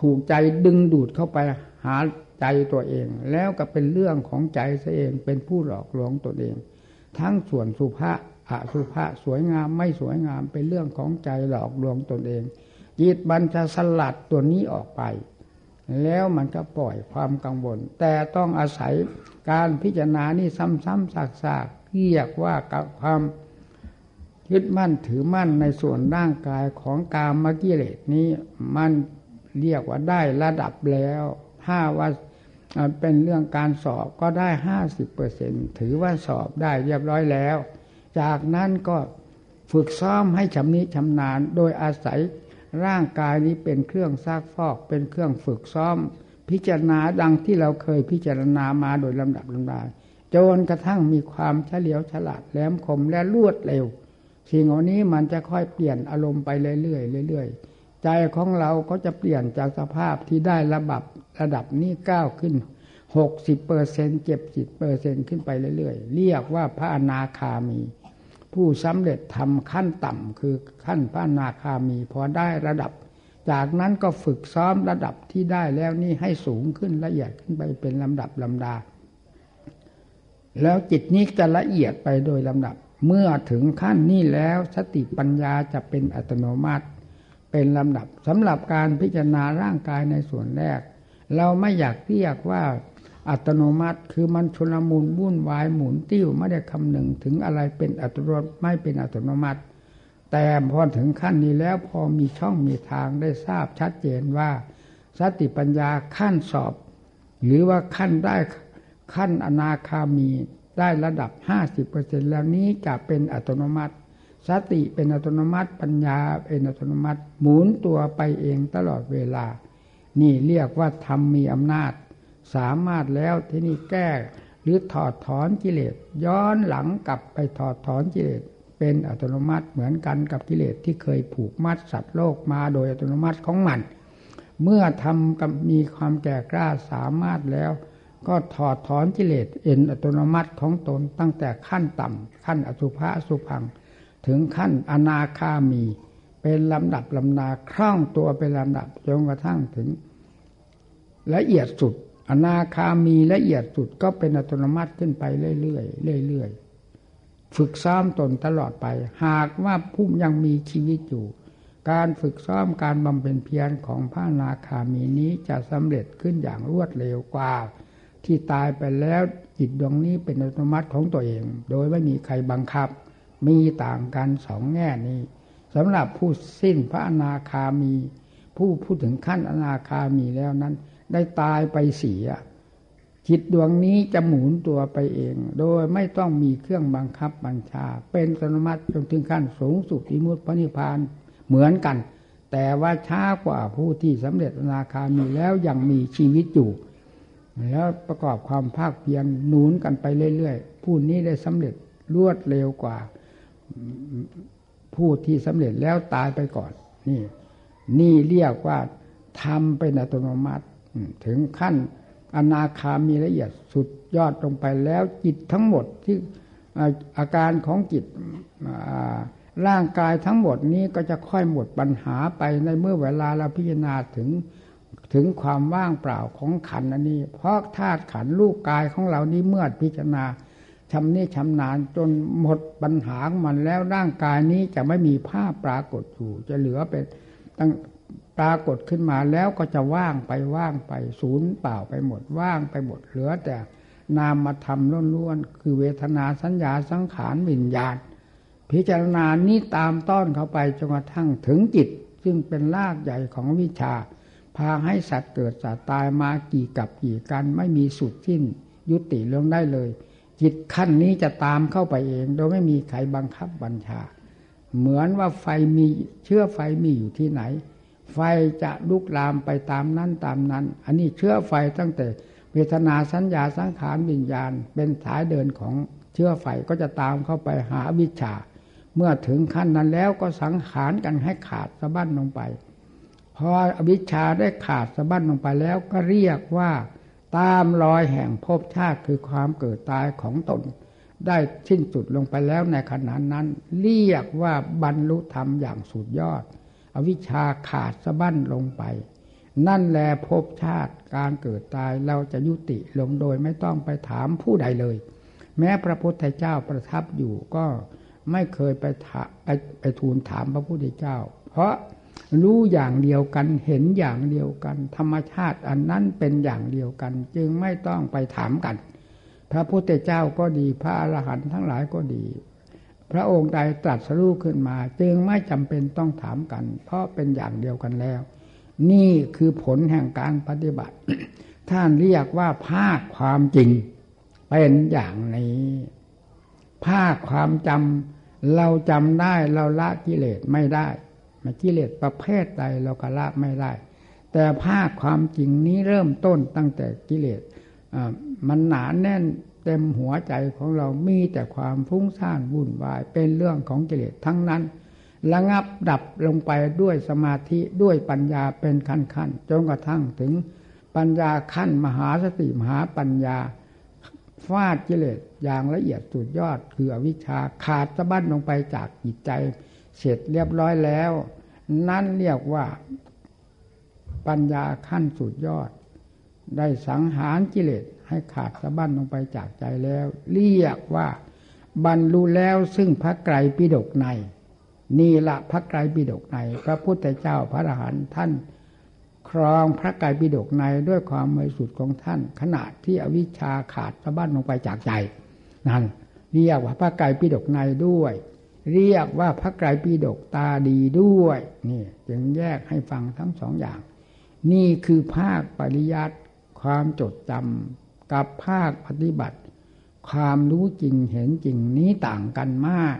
ถูกใจดึงดูดเข้าไปหาใจตัวเองแล้วก็เป็นเรื่องของใจซะเองเป็นผู้หลอกลวงตัวเองทั้งส่วนสุภาพอสุภาพสวยงามไม่สวยงามเป็นเรื่องของใจหลอกลวงตนเองจิตมันจะสลัดตัวนี้ออกไปแล้วมันก็ปล่อยความกังวลแต่ต้องอาศัยการพิจารณานี่ซ้ำๆซากๆเรียกว่ากับความยึดมั่นถือมั่นในส่วนร่างกายของกามกิเลสนี้มันเรียกว่าได้ระดับแล้วถ้าว่าเป็นเรื่องการสอบก็ได้ 50% ถือว่าสอบได้เรียบร้อยแล้วจากนั้นก็ฝึกซ้อมให้ชำนิชำนาญโดยอาศัยร่างกายนี้เป็นเครื่องซักฟอกเป็นเครื่องฝึกซ้อมพิจารณาดังที่เราเคยพิจารณามาโดยลำดับจนกระทั่งมีความเฉลียวฉลาดแหลมคมและรวดเร็วสิ่งเหล่านี้มันจะค่อยเปลี่ยนอารมณ์ไปเรื่อยๆใจของเราก็จะเปลี่ยนจากสภาพที่ได้ระดับนี้ก้าวขึ้น 60% 70% ขึ้นไปเรื่อยๆเรียกว่าพระอนาคามีผู้สำเร็จธรรมขั้นต่ำคือขั้นพระอนาคามีพอได้ระดับจากนั้นก็ฝึกซ้อมระดับที่ได้แล้วนี่ให้สูงขึ้นละเอียดขึ้นไปเป็นลำดับลำดาแล้วจิตนี้จะละเอียดไปโดยลำดับเมื่อถึงขั้นนี้แล้วสติปัญญาจะเป็นอัตโนมัติเป็นลำดับสำหรับการพิจารณาร่างกายในส่วนแรกเราไม่อยากเรียกว่าอัตโนมัติคือมันชลมุนวุ่นวายหมุนติ้วไม่ได้คำนึงถึงอะไรเป็นอัตโนมัติไม่เป็นอัตโนมัติแต่พอถึงขั้นนี้แล้วพอมีช่องมีทางได้ทราบชัดเจนว่าสติปัญญาขั้นสอบหรือว่าขั้นได้ขั้นอนาคามีได้ระดับ 50% แล้วนี้จะเป็นอัตโนมัติสติเป็นอัตโนมัติปัญญาเป็นอัตโนมัติหมุนตัวไปเองตลอดเวลานี่เรียกว่าธรรมมีอำนาจสามารถแล้วที่นี่แก้หรือถอดถอนกิเลสย้อนหลังกลับไปถอดถอนกิเลสเป็นอัตโนมัติเหมือนกันกับกิเลสที่เคยผูกมัดสัตว์โลกมาโดยอัตโนมัติของมันเมื่อทำกับมีความแก่กล้าสามารถแล้วก็ถอดถอนกิเลสเอ็นอัตโนมัติของตนตั้งแต่ขั้นต่ำขั้นอสุภะอสุภังถึงขั้นอนาคามี เป็นลำดับลำนาคล่องตัวเป็นลำดับจนกระทั่งถึงละเอียดสุดอนาคามีละเอียดสุดก็เป็นอัตโนมัติขึ้นไปเรื่อยๆเรื่อยๆฝึกซ้อมตนตลอดไปหากว่าผู้ยังมีชีวิตอยู่การฝึกซ้อมการบำเพ็ญเพียรของพระอนาคามีนี้จะสำเร็จขึ้นอย่างรวดเร็วกว่าที่ตายไปแล้วจิตดวงนี้เป็นอัตโนมัติของตัวเองโดยไม่มีใครบังคับมีต่างกันสองแง่นี้สำหรับผู้สิ้นพระอนาคามีผู้พูดถึงขั้นอนาคามีแล้วนั้นได้ตายไปเสียจิตดวงนี้จะหมุนตัวไปเองโดยไม่ต้องมีเครื่องบังคับบัญชาเป็นอัตโนมัติจนถึงขั้นสูงสุดวิมุตติพระนิพพานเหมือนกันแต่ว่าช้ากว่าผู้ที่สำเร็จอนาคามีแล้วยังมีชีวิตอยู่แล้วประกอบความภาคเพียรหนุนกันไปเรื่อยๆผู้นี้ได้สำเร็จรวดเร็วกว่าผู้ที่สำเร็จแล้วตายไปก่อนนี่เรียกว่าทำเป็นอัตโนมัติถึงขั้นอนาคามีละเอียดสุดยอดลงไปแล้วจิตทั้งหมดที่อาการของจิตร่างกายทั้งหมดนี้ก็จะค่อยหมดปัญหาไปในเมื่อเวลาเราพิจารณาถึงความว่างเปล่าของขันธ์อันนี้เพราะธาตุขันธ์รูปกายของเรานี้เมื่อพิจารณาชำนิชำนาญจนหมดปัญหามันแล้วร่างกายนี้จะไม่มีภาพปรากฏอยู่จะเหลือเป็นตั้งปรากฏขึ้นมาแล้วก็จะว่างไปศูนย์เปล่าไปหมดว่างไปหมดเหลือแต่นามธรรมล้วนๆคือเวทนาสัญญาสังขารวิญญาณพิจารณานี้ตามต้อนเข้าไปจนกระทั่งถึงจิตซึ่งเป็นรากใหญ่ของวิชาพาให้สัตว์เกิดสัตว์ตายมากี่กับกี่กันไม่มีสุดสิ้นยุติลงได้เลยจิตขั้นนี้จะตามเข้าไปเองโดยไม่มีใครบังคับบัญชาเหมือนว่าไฟมีเชื้อไฟมีอยู่ที่ไหนไฟจะลุกลามไปตามนั้นตามนั้นอันนี้เชื้อไฟตั้งแต่เวทนาสัญญาสังขารวิญญาณเป็นสายเดินของเชื้อไฟก็จะตามเข้าไปหาวิชาเมื่อถึงขั้นนั้นแล้วก็สังหารกันให้ขาดสะบั้นลงไปพออวิชชาได้ขาดสะบั้นลงไปแล้วก็เรียกว่าตามรอยแห่งภพชาติคือความเกิดตายของตนได้สิ้นสุดลงไปแล้วในขณะนั้นเรียกว่าบรรลุธรรมอย่างสุดยอดอวิชชาขาดสะบั้นลงไปนั่นแลภพชาติการเกิดตายเราจะยุติลงโดยไม่ต้องไปถามผู้ใดเลยแม้พระพุทธเจ้าประทับอยู่ก็ไม่เคยไปทูลถามพระพุทธเจ้าเพราะรู้อย่างเดียวกันเห็นอย่างเดียวกันธรรมชาติอันนั้นเป็นอย่างเดียวกันจึงไม่ต้องไปถามกันพระพุทธเจ้าก็ดีพระอรหันต์ทั้งหลายก็ดีพระองค์ใดตรัสรู้ขึ้นมาจึงไม่จำเป็นต้องถามกันเพราะเป็นอย่างเดียวกันแล้วนี่คือผลแห่งการปฏิบัติท่านเรียกว่าภาคความจริงเป็นอย่างนี้ภาคความจำเราจำได้เราละกิเลสไม่ได้กิเลสประเภทใดเราก็ละไม่ได้แต่ภาคความจริงนี้เริ่มต้นตั้งแต่กิเลสมันหนาแน่นเต็มหัวใจของเรามีแต่ความฟุ้งซ่านวุ่นวายเป็นเรื่องของกิเลสทั้งนั้นระงับดับลงไปด้วยสมาธิด้วยปัญญาเป็นขั้นๆจนกระทั่งถึงปัญญาขั้นมหาสติมหาปัญญาฟาดกิเลสอย่างละเอียดสุดยอดคืออวิชชาขาดสะบั้นลงไปจากจิตใจเสร็จเรียบร้อยแล้วนั่นเรียกว่าปัญญาขั้นสุดยอดได้สังหารกิเลสให้ขาดสะบั้นลงไปจากใจแล้วเรียกว่าบรรลุแล้วซึ่งพระไตรปิฎกในนี่ละพระไตรปิฎกในพระพุทธเจ้าพระอรหันต์ท่านครองพระไตรปิฎกในด้วยความบริสุทธิ์ของท่านขณะที่อวิชชาขาดสะบั้นลงไปจากใจนั่นเรียกว่าพระไตรปิฎกในด้วยเรียกว่าพระไตรปิฎกตาดีด้วยนี่จึงแยกให้ฟังทั้งสองอย่างนี่คือภาคปริยัติความจดจำกับภาคปฏิบัติความรู้จริงเห็นจริงนี้ต่างกันมาก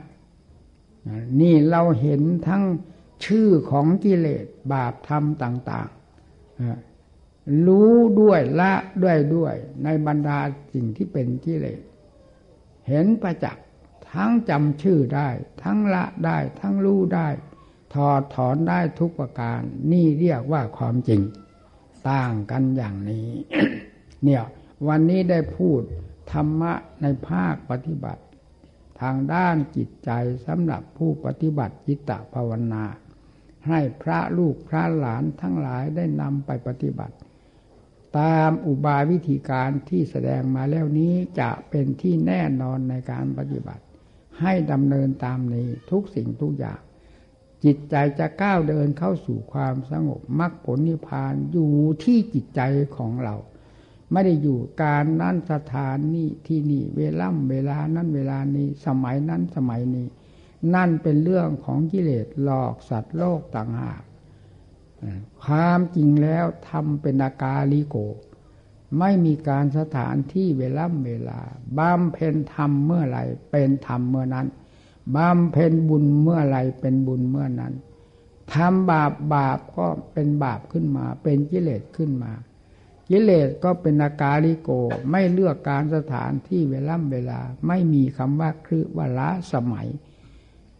นี่เราเห็นทั้งชื่อของกิเลสบาปธรรมต่างๆรู้ด้วยละด้วยในบรรดาสิ่งที่เป็นกิเลสเห็นประจักษ์ทั้งจำชื่อได้ทั้งละได้ทั้งรู้ได้ถอดถอนได้ทุกประการนี่เรียกว่าความจริงต่างกันอย่างนี้ เนี่ยวันนี้ได้พูดธรรมะในภาคปฏิบัติทางด้านจิตใจสำหรับผู้ปฏิบัติจิตตภาวนา ให้พระลูกพระหลานทั้งหลายได้นำไปปฏิบัติตามอุบายวิธีการที่แสดงมาแล้วนี้จะเป็นที่แน่นอนในการปฏิบัติให้ดำเนินตามนี้ทุกสิ่งทุกอย่างจิตใจจะก้าวเดินเข้าสู่ความสงบมรรคผลนิพพานอยู่ที่จิตใจของเราไม่ได้อยู่การนั้นสถานนี้ที่นี่เวลานั้นเวลานี้สมัยนั้นสมัยนี้นั่นเป็นเรื่องของกิเลสหลอกสัตว์โลกต่างหากความจริงแล้วทำเป็นอากาลิโกไม่มีการสถานที่เวลาบำเพ็ญธรรมเมื่อไหร่เป็นธรรมเมื่อนั้นบำเพ็ญบุญเมื่อไหร่เป็นบุญเมื่อนั้นทำบาปก็เป็นบาปขึ้นมาเป็นกิเลสขึ้นมากิเลสก็เป็นอากาลิโกไม่เลือกการสถานที่เวลาไม่มีคำว่าคฤวละสมัย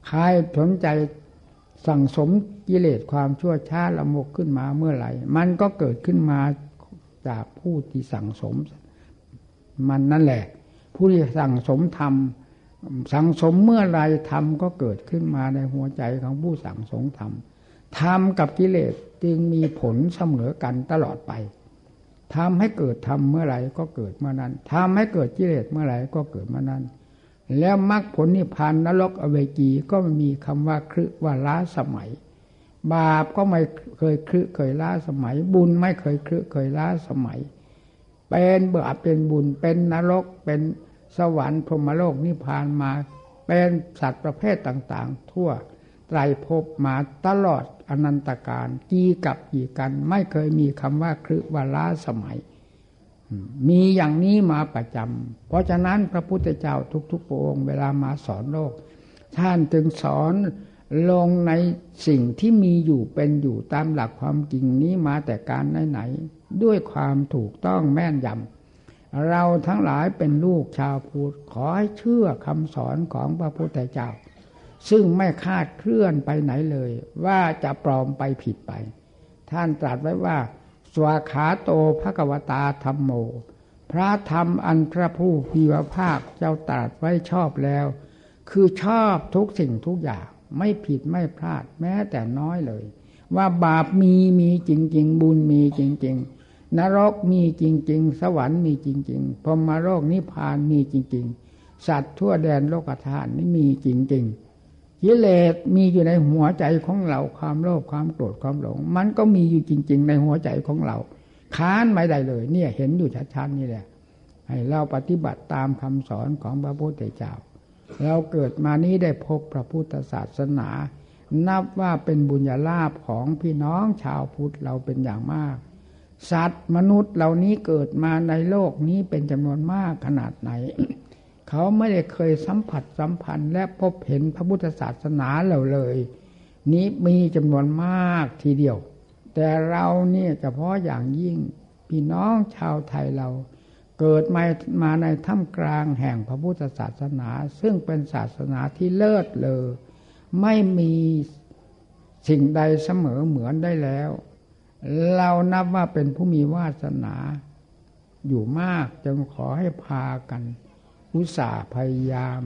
ใครสนใจสั่งสมกิเลสความชั่วช้าละมกขึ้นมาเมื่อไหร่มันก็เกิดขึ้นมาจากผู้ที่สั่งสมมันนั่นแหละผู้ที่สั่งสมธรรมสั่งสมเมื่อไรธรรมก็เกิดขึ้นมาในหัวใจของผู้สั่งสมธรรมธรรมกับกิเลสจึงมีผลเสมอกันตลอดไปทำให้เกิดธรรมเมื่อไหร่ก็เกิดเมื่อนั้นทำให้เกิดกิเลสเมื่อไหร่ก็เกิดเมื่อนั้นแล้วมรรคผลนิพพานนรกอเวจีก็ไม่มีคำว่าคฤว่าล้าสมัยบาปก็ไม่เคยคฤเคยล้าสมัยบุญไม่เคยคฤเคยล้าสมัยเป็นบาปเป็นบุญเป็นนรกเป็นสวรรค์พรหมโลกนิพพานมาเป็นสัตว์ประเภทต่างๆทั่วไตรภพมาตลอดอนันตกาลกี่กันไม่เคยมีคำว่าคฤว่าล้าสมัยมีอย่างนี้มาประจำเพราะฉะนั้นพระพุทธเจ้าทุกๆพระองค์เวลามาสอนโลกท่านจึงสอนลงในสิ่งที่มีอยู่เป็นอยู่ตามหลักความจริงนี้มาแต่การไหนๆด้วยความถูกต้องแม่นยำเราทั้งหลายเป็นลูกชาวพุทธขอให้เชื่อคำสอนของพระพุทธเจ้าซึ่งไม่คาดเคลื่อนไปไหนเลยว่าจะปลอมไปผิดไปท่านตรัสไว้ว่าสวาขาโตภควตาธัมโมพระธรรมอันพระผู้มีพระภาคเจ้าตรัสไว้ชอบแล้วคือชอบทุกสิ่งทุกอย่างไม่ผิดไม่พลาดแม้แต่น้อยเลยว่าบาปมีจริงๆบุญมีจริงๆนรกมีจริงๆสวรรค์มีจริงๆพรหมโลกนิพพานมีจริงๆสัตว์ทั่วแดนโลกธาตุนี้มีจริงๆกิเลสมีอยู่ในหัวใจของเราความโลภความโกรธความหลงมันก็มีอยู่จริงๆในหัวใจของเราค้านไม่ได้เลยเนี่ยเห็นอยู่ชัดๆนี่แหละให้เราปฏิบัติตามคำสอนของพระพุทธเจ้าเราเกิดมานี้ได้พบพระพุทธศาสนานับว่าเป็นบุญลาภของพี่น้องชาวพุทธเราเป็นอย่างมากสัตว์มนุษย์เหล่านี้เกิดมาในโลกนี้เป็นจำนวนมากขนาดไหนเขาไม่ได้เคยสัมผัสสัมพันธ์และพบเห็นพระพุทธศาสนาเราเลยนี้มีจำนวนมากทีเดียวแต่เราเนี่ยเฉพาะอย่างยิ่งพี่น้องชาวไทยเราเกิดมาในท่ามกลางแห่งพระพุทธศาสนาซึ่งเป็นศาสนาที่เลิศเลอไม่มีสิ่งใดเสมอเหมือนได้แล้วเรานับว่าเป็นผู้มีวาสนาอยู่มากจึงขอให้พากันอุตส่าห์พยายาม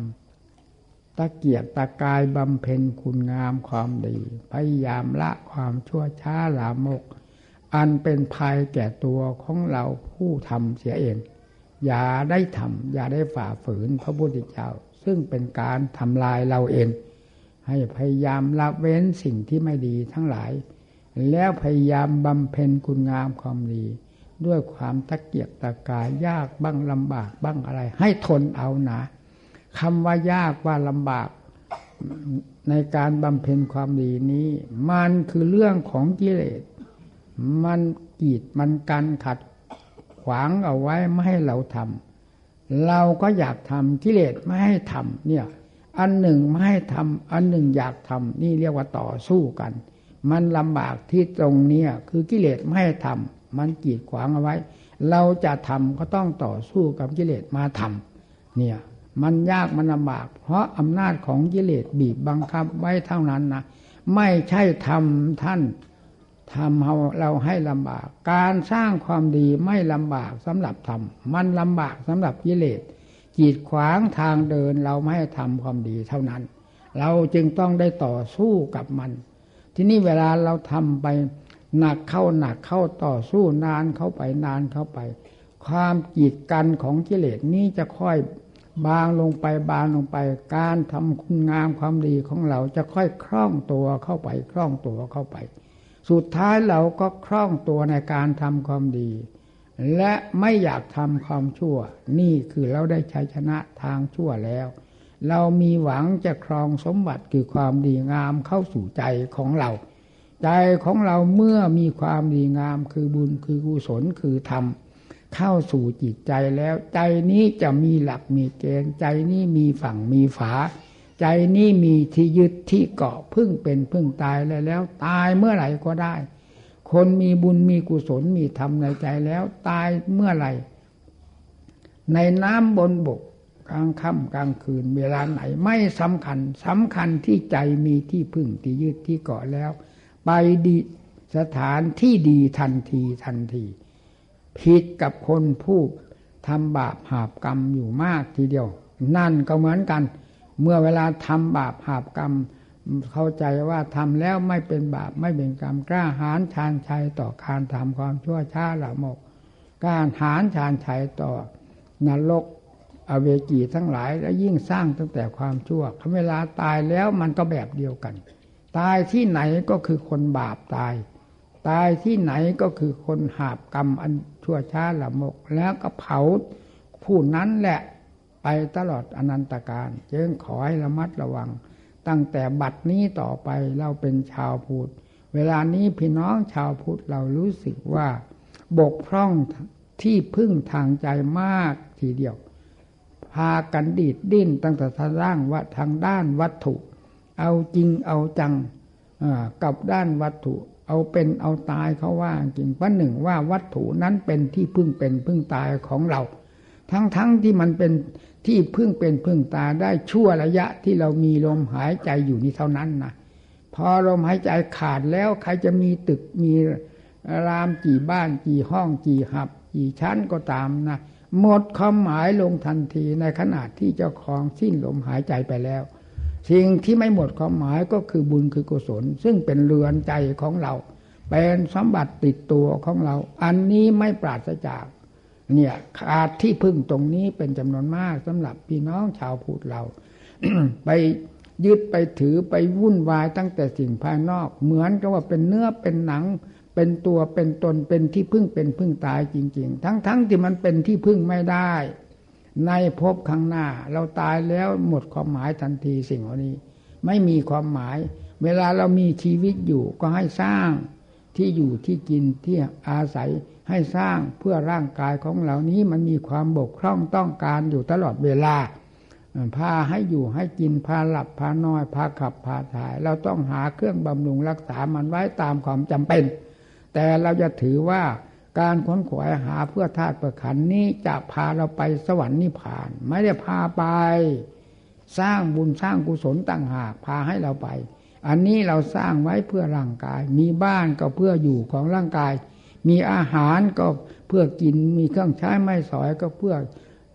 ตะเกียกตะกายบำเพ็ญคุณงามความดีพยายามละความชั่วช้าลามกอันเป็นภัยแก่ตัวของเราผู้ทำเสียเองอย่าได้ทำอย่าได้ฝ่าฝืนพระพุทธเจ้าซึ่งเป็นการทำลายเราเองให้พยายามละเว้นสิ่งที่ไม่ดีทั้งหลายแล้วพยายามบำเพ็ญคุณงามความดีด้วยความตะเกียกตะกายยากบ้างลำบากบ้างอะไรให้ทนเอานะคำว่ายากว่าลำบากในการบำเพ็ญความดีนี้มันคือเรื่องของกิเลสมันกีดมันกันขัดขวางเอาไว้ไม่ให้เราทำเราก็อยากทำกิเลสไม่ให้ทำเนี่ยอันหนึ่งไม่ให้ทำอันหนึ่งอยากทำนี่เรียกว่าต่อสู้กันมันลำบากที่ตรงนี้คือกิเลสไม่ให้ทำมันกีดขวางเอาไว้เราจะทำก็ต้องต่อสู้กับกิเลสมาทำเนี่ยมันยากมันลำบากเพราะอำนาจของกิเลสบีบบังคับไว้เท่านั้นนะไม่ใช่ทำท่านทำเราให้ลำบากการสร้างความดีไม่ลำบากสำหรับทำมันลำบากสำหรับกิเลสกีดขวางทางเดินเราไม่ให้ทำความดีเท่านั้นเราจึงต้องได้ต่อสู้กับมัน ทีนี้เวลาเราทำไปหนักเข้าหนักเข้าต่อสู้นานเข้าไปนานเข้าไปความกีดกันของกิเลสนี้จะค่อยบางลงไปบางลงไปการทำคุณงามความดีของเราจะค่อยคล่องตัวเข้าไปคล่องตัวเข้าไปสุดท้ายเราก็คล่องตัวในการทำความดีและไม่อยากทำความชั่วนี่คือเราได้ชัยชนะทางชั่วแล้วเรามีหวังจะครองสมบัติคือความดีงามเข้าสู่ใจของเราใจของเราเมื่อมีความดีงามคือบุญคือกุศลคือธรรมเข้าสู่จิตใจแล้วใจนี้จะมีหลักมีเกณฑ์ใจนี้มีฝั่งมีฝาใจนี้มีที่ยึดที่เกาะพึ่งเป็นพึ่งตายแล้วตายเมื่อไหร่ก็ได้คนมีบุญมีกุศลมีธรรมในใจแล้วตายเมื่อไหร่ในน้ำบนบกกลางค่ำกลางคืนเวลาไหนไม่สำคัญสำคัญที่ใจมีที่พึ่งที่ยึดที่เกาะแล้วไปดีสถานที่ดีทันทีผิดกับคนผู้ทำบาปหาบกรรมอยู่มากทีเดียวนั่นก็เหมือนกันเมื่อเวลาทำบาปหาบกรรมเข้าใจว่าทำแล้วไม่เป็นบาปไม่เป็นกรรมกล้าหาญชาญชัยต่อการทำความชั่วช้าละโมบกล้าหาญชาญชัยต่อนรกอเวจีทั้งหลายและยิ่งสร้างตั้งแต่ความชั่วเวลาตายแล้วมันก็แบบเดียวกันตายที่ไหนก็คือคนบาปตายที่ไหนก็คือคนหาบกรรมอันชั่วช้าละโมบแล้วก็เผาผู้นั้นแหละไปตลอดอนันตกาลจึงขอให้ระมัดระวังตั้งแต่บัดนี้ต่อไปเราเป็นชาวพุทธเวลานี้พี่น้องชาวพุทธเรารู้สึกว่าบกพร่องที่พึ่งทางใจมากทีเดียวพากันดีดดิ้นตั้งแต่ทางด้านวัตถุเอาจริงเอาจังกับด้านวัตถุเอาเป็นเอาตายเขาว่าจริงประหนึ่งว่าวัตถุนั้นเป็นที่พึ่งเป็นพึ่งตายของเราทั้งที่มันเป็นที่พึ่งเป็นพึ่งตาได้ชั่วระยะที่เรามีลมหายใจอยู่นี้เท่านั้นนะพอลมหายใจขาดแล้วใครจะมีตึกมีรามกี่บ้านกี่ห้องกี่หับกี่ชั้นก็ตามนะหมดความหมายลงทันทีในขณะที่เจ้าของสิ้นลมหายใจไปแล้วสิ่งที่ไม่หมดความหมายก็คือบุญคือกุศลซึ่งเป็นเรือนใจของเราเป็นสมบัติติดตัวของเราอันนี้ไม่ปราศจากเนี่ยขาดที่พึ่งตรงนี้เป็นจำนวนมากสำหรับพี่น้องชาวพุทธเรา ไปยึดไปถือไปวุ่นวายตั้งแต่สิ่งภายนอกเหมือนกับว่าเป็นเนื้อเป็นหนังเป็นตัวเป็นตนเป็นที่พึ่งเป็นพึ่งตายจริงๆทั้งที่มันเป็นที่พึ่งไม่ได้ในภพข้างหน้าเราตายแล้วหมดความหมายทันทีสิ่งเหล่านี้ไม่มีความหมายเวลาเรามีชีวิตอยู่ก็ให้สร้างที่อยู่ที่กินที่อาศัยให้สร้างเพื่อร่างกายของเหล่านี้มันมีความบกพร่องต้องการอยู่ตลอดเวลาพาให้อยู่ให้กินพาหลับพานอนพาขับพาถ่ายเราต้องหาเครื่องบำรุงรักษามันไว้ตามความจำเป็นแต่เราจะถือว่าการค้นขวายหาเพื่อธาตุเพื่อขันธ์นี้จะพาเราไปสวรรค์นิพพานไม่ได้พาไปสร้างบุญสร้างกุศลต่างหากพาให้เราไปอันนี้เราสร้างไว้เพื่อร่างกายมีบ้านก็เพื่ออยู่ของร่างกายมีอาหารก็เพื่อกินมีเครื่องใช้ไม้สอยก็เพื่อ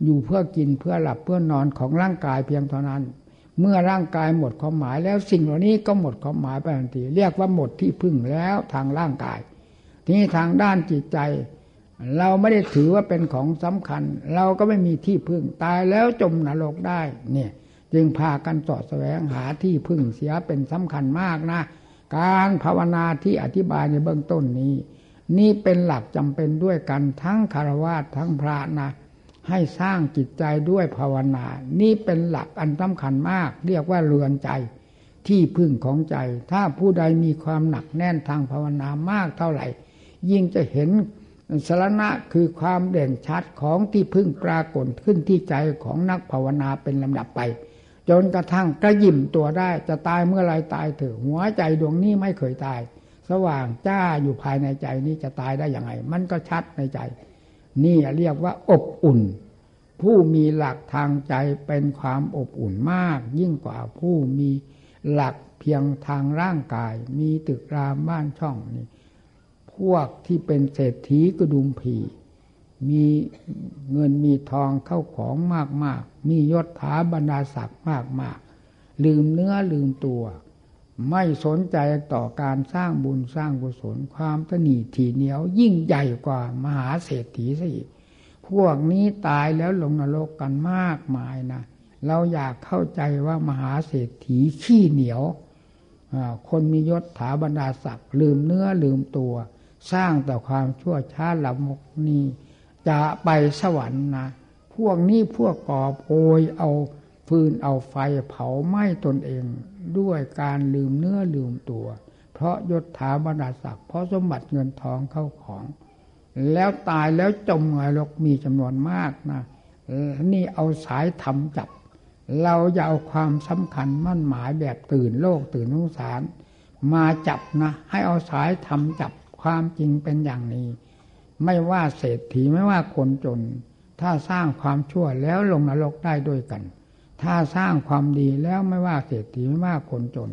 อยู่เพื่อกินเพื่อหลับเพื่อนอนของร่างกายเพียงเท่านั้นเมื่อร่างกายหมดความหมายแล้วสิ่งเหล่านี้ก็หมดความหมายไปทันทีเรียกว่าหมดที่พึ่งแล้วทางร่างกายทีนี้ทางด้านจิตใจเราไม่ได้ถือว่าเป็นของสำคัญเราก็ไม่มีที่พึ่งตายแล้วจมนรกได้เนี่ยจึงพากันสอดแสวงหาที่พึ่งเสียเป็นสำคัญมากนะการภาวนาที่อธิบายในเบื้องต้นนี้นี่เป็นหลักจำเป็นด้วยกันทั้งคฤหัสถ์ทั้งพระนะให้สร้างจิตใจด้วยภาวนานี่เป็นหลักอันสำคัญมากเรียกว่าเรือนใจที่พึ่งของใจถ้าผู้ใดมีความหนักแน่นทางภาวนามากเท่าไหร่ยิ่งจะเห็นสรณะคือความเด่นชัดของที่พึ่งปรากฏขึ้นที่ใจของนักภาวนาเป็นลำดับไปจนกระทั่งกระยิมตัวได้จะตายเมื่อไรตายเถอะหัวใจดวงนี้ไม่เคยตายสว่างจ้าอยู่ภายในใจนี้จะตายได้อย่างไรมันก็ชัดในใจนี่เรียกว่าอบอุ่นผู้มีหลักทางใจเป็นความอบอุ่นมากยิ่งกว่าผู้มีหลักเพียงทางร่างกายมีตึกรามบ้านช่องนี่พวกที่เป็นเศรษฐีกระดุมผีมีเงินมีทองเข้าของมากๆมียศถาบรรดาศักดิ์มากๆลืมเนื้อลืมตัว ไม่สนใจต่อการสร้างบุญสร้างกุศลความตนีถี่เหนียวยิ่งใหญ่กว่ามหาเศรษฐีซะอีกพวกนี้ตายแล้วลงนรกกันมากมายนะเราอยากเข้าใจว่ามหาเศรษฐีขี้เหนียวคนมียศถาบรรดาศักดิ์ลืมเนื้อลืมตัวสร้างแต่ความชั่วช้าหลับมกนี้จะไปสวรรค์นะพวกนี้พวกกอบโอยเอาฟืนเอาไฟเผาไหม้ตนเองด้วยการลืมเนื้อลืมตัวเพราะยศถาบรรดาศักดิ์เพราะสมบัติเงินทองเข้าของแล้วตายแล้วจมนรกมีจำนวนมากนะนี่เอาสายธรรมจับเราอย่าเอาความสำคัญมั่นหมายแบบตื่นโลกตื่นสงสารมาจับนะให้เอาสายธรรมจับความจริงเป็นอย่างนี้ไม่ว่าเศรษฐีไม่ว่าคนจนถ้าสร้างความชั่วแล้วลงนรกได้ด้วยกันถ้าสร้างความดีแล้วไม่ว่าเศรษฐีไม่ว่าคนจน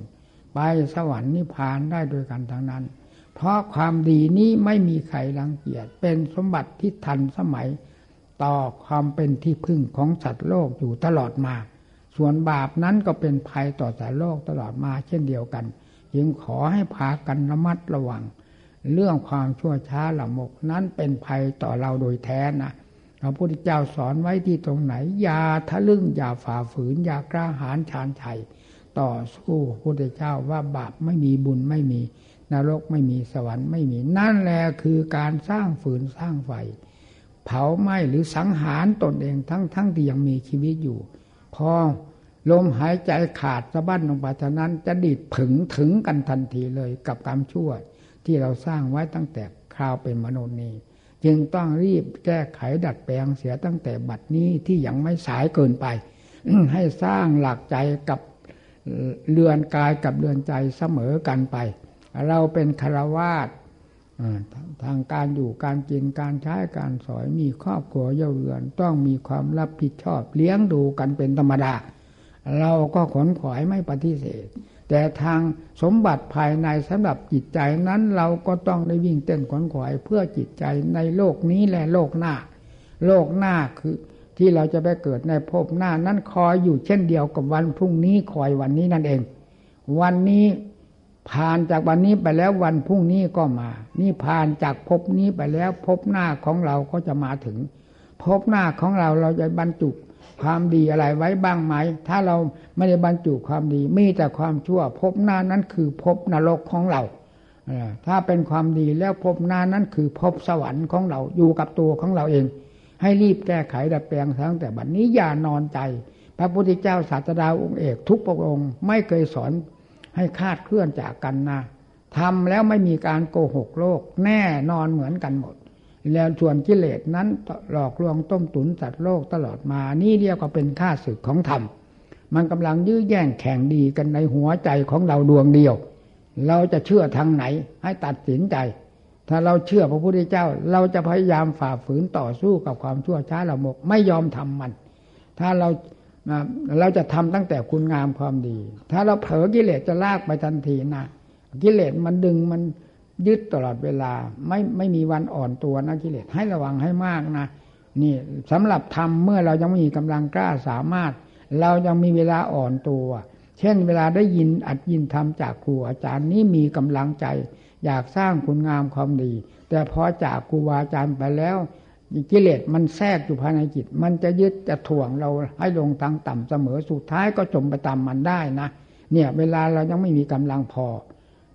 ไปสวรรค์นิพพานได้ด้วยกันทั้งนั้นเพราะความดีนี้ไม่มีใครรังเกียจเป็นสมบัติที่ทันสมัยต่อความเป็นที่พึ่งของสัตว์โลกอยู่ตลอดมาส่วนบาปนั้นก็เป็นภัยต่อสัตว์โลกตลอดมาเช่นเดียวกันจึงขอให้พากันระมัดระวังเรื่องความชั่วช้าละมกนั้นเป็นภัยต่อเราโดยแท้นะพระพุทธเจ้าสอนไว้ที่ตรงไหนอย่าทะลึ่งอย่าฝ่าฝืนอย่ากล้าหาญชาญชัยต่อสู้พระพุทธเจ้าว่าบาปไม่มีบุญไม่มีนรกไม่มีสวรรค์ไม่มีนั่นแหละคือการสร้างฝืนสร้างไฟเผาไหม้หรือสังหารตนเองทั้งที่ยังมีชีวิตอยู่พอลมหายใจขาดสะบั้นลงไปเท่านั้นจะดีดผึ่งถึงกันทันทีเลยกับกรรมชั่วที่เราสร้างไว้ตั้งแต่คราวเป็นมนุษย์นี้จึงต้องรีบแก้ไขดัดแปลงเสียตั้งแต่บัดนี้ที่ยังไม่สายเกินไป ให้สร้างหลักใจกับเรือนกายกับเรือนใจเสมอกันไปเราเป็นฆราวาสทางการอยู่การกินการใช้การสอยมีครอบครัวเย่าเรือนต้องมีความรับผิดชอบเลี้ยงดูกันเป็นธรรมดาเราก็ขนขวายไม่ปฏิเสธแต่ทางสมบัติภายในสำหรับจิตใจนั้นเราก็ต้องได้วิ่งเต้นขนขวายเพื่อจิตใจในโลกนี้และโลกหน้าโลกหน้าคือที่เราจะไปเกิดในภพหน้านั้นคอยอยู่เช่นเดียวกับวันพรุ่งนี้คอยวันนี้นั่นเองวันนี้ผ่านจากวันนี้ไปแล้ววันพรุ่งนี้ก็มานี่ผ่านจากภพนี้ไปแล้วภพหน้าของเราก็จะมาถึงภพหน้าของเราจะบรรจุความดีอะไรไว้บ้างไหมถ้าเราไม่ได้บรรจุความดีมีแต่ความชั่วภพหน้านั้นคือภพนรกของเราถ้าเป็นความดีแล้วภพหน้านั้นคือภพสวรรค์ของเราอยู่กับตัวของเราเองให้รีบแก้ไขดัดแปลงทั้งแต่บัดนี้อย่านอนใจพระพุทธเจ้าศาสดาองค์เอกทุกพระองค์ไม่เคยสอนให้คาดเคลื่อนจากกันนะทำแล้วไม่มีการโกหกโลกแน่นอนเหมือนกันหมดแล้วส่วนกิเลสนั้นหลอกลวงต้มตุ๋นสัตว์โลกตลอดมานี่เรียกว่าเป็นข้าศึกของธรรมมันกำลังยื้อแย่งแข่งดีกันในหัวใจของเราดวงเดียวเราจะเชื่อทางไหนให้ตัดสินใจถ้าเราเชื่อพระพุทธเจ้าเราจะพยายามฝ่าฝืนต่อสู้กับความชั่วช้าละมกไม่ยอมทำมันถ้าเราจะทำตั้งแต่คุณงามความดีถ้าเราเผลอกิเลสจะลากไปทันทีนะกิเลสมันดึงมันยึดตลอดเวลาไม่มีวันอ่อนตัวนะกิเลสให้ระวังให้มากนะนี่สำหรับธรรมเมื่อเรายังไม่มีกำลังกล้าสามารถเรายังมีเวลาอ่อนตัวเช่นเวลาได้ยินอัดยินธรรมจากครูอาจารย์นี่มีกำลังใจอยากสร้างคุณงามความดีแต่พอจากครูอาจารย์ไปแล้วกิเลสมันแทรกอยู่ภายในจิตมันจะยึดจะถ่วงเราให้ลงทางต่ำเสมอสุดท้ายก็จมไปตามมันได้นะเนี่ยเวลาเรายังไม่มีกำลังพอ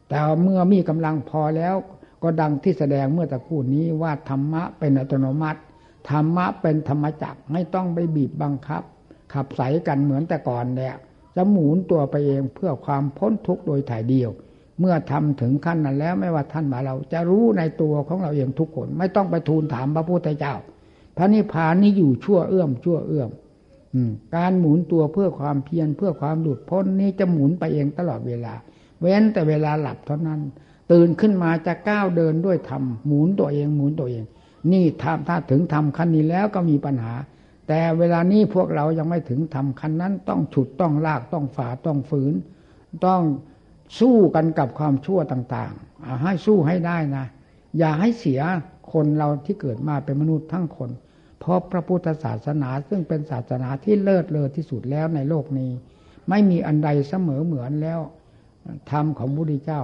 แต่เมื่อมีกำลังพอแล้วก็ดังที่แสดงเมื่อตะคู่นี้ว่าธรรมะเป็นอัตโนมัติธรรมะเป็นธรรมจักรไม่ต้องไปบีบบังคับขับไสกันเหมือนแต่ก่อนเนี่ยจะหมุนตัวไปเองเพื่อความพ้นทุกข์โดยถ่ายเดียวเมื่อทำถึงขั้นนั้นแล้วไม่ว่าท่านมาเราจะรู้ในตัวของเราเองทุกคนไม่ต้องไปทูลถามพระพุทธเจ้าพระนิพพานนี้อยู่ชั่วเอื้อมการหมุนตัวเพื่อความเพียรเพื่อความหลุดพ้นนี้จะหมุนไปเองตลอดเวลาเว้นแต่เวลาหลับเท่านั้นตื่นขึ้นมาจะก้าวเดินด้วยธรรมหมุนตัวเองนี่ถ้าถึงธรรมขั้นนี้แล้วก็มีปัญหาแต่เวลานี้พวกเรายังไม่ถึงธรรมขั้นนั้นต้องฉุดต้องลากต้องฝ่าต้องฝืนต้องสู้กันกับความชั่วต่างๆให้สู้ให้ได้นะอย่าให้เสียคนเราที่เกิดมาเป็นมนุษย์ทั้งคนเพราะพระพุทธศาสนาซึ่งเป็นศาสนาที่เลิศเลอที่สุดแล้วในโลกนี้ไม่มีอันใดเสมอเหมือนแล้ว ธรรมของพระพุทธเจ้า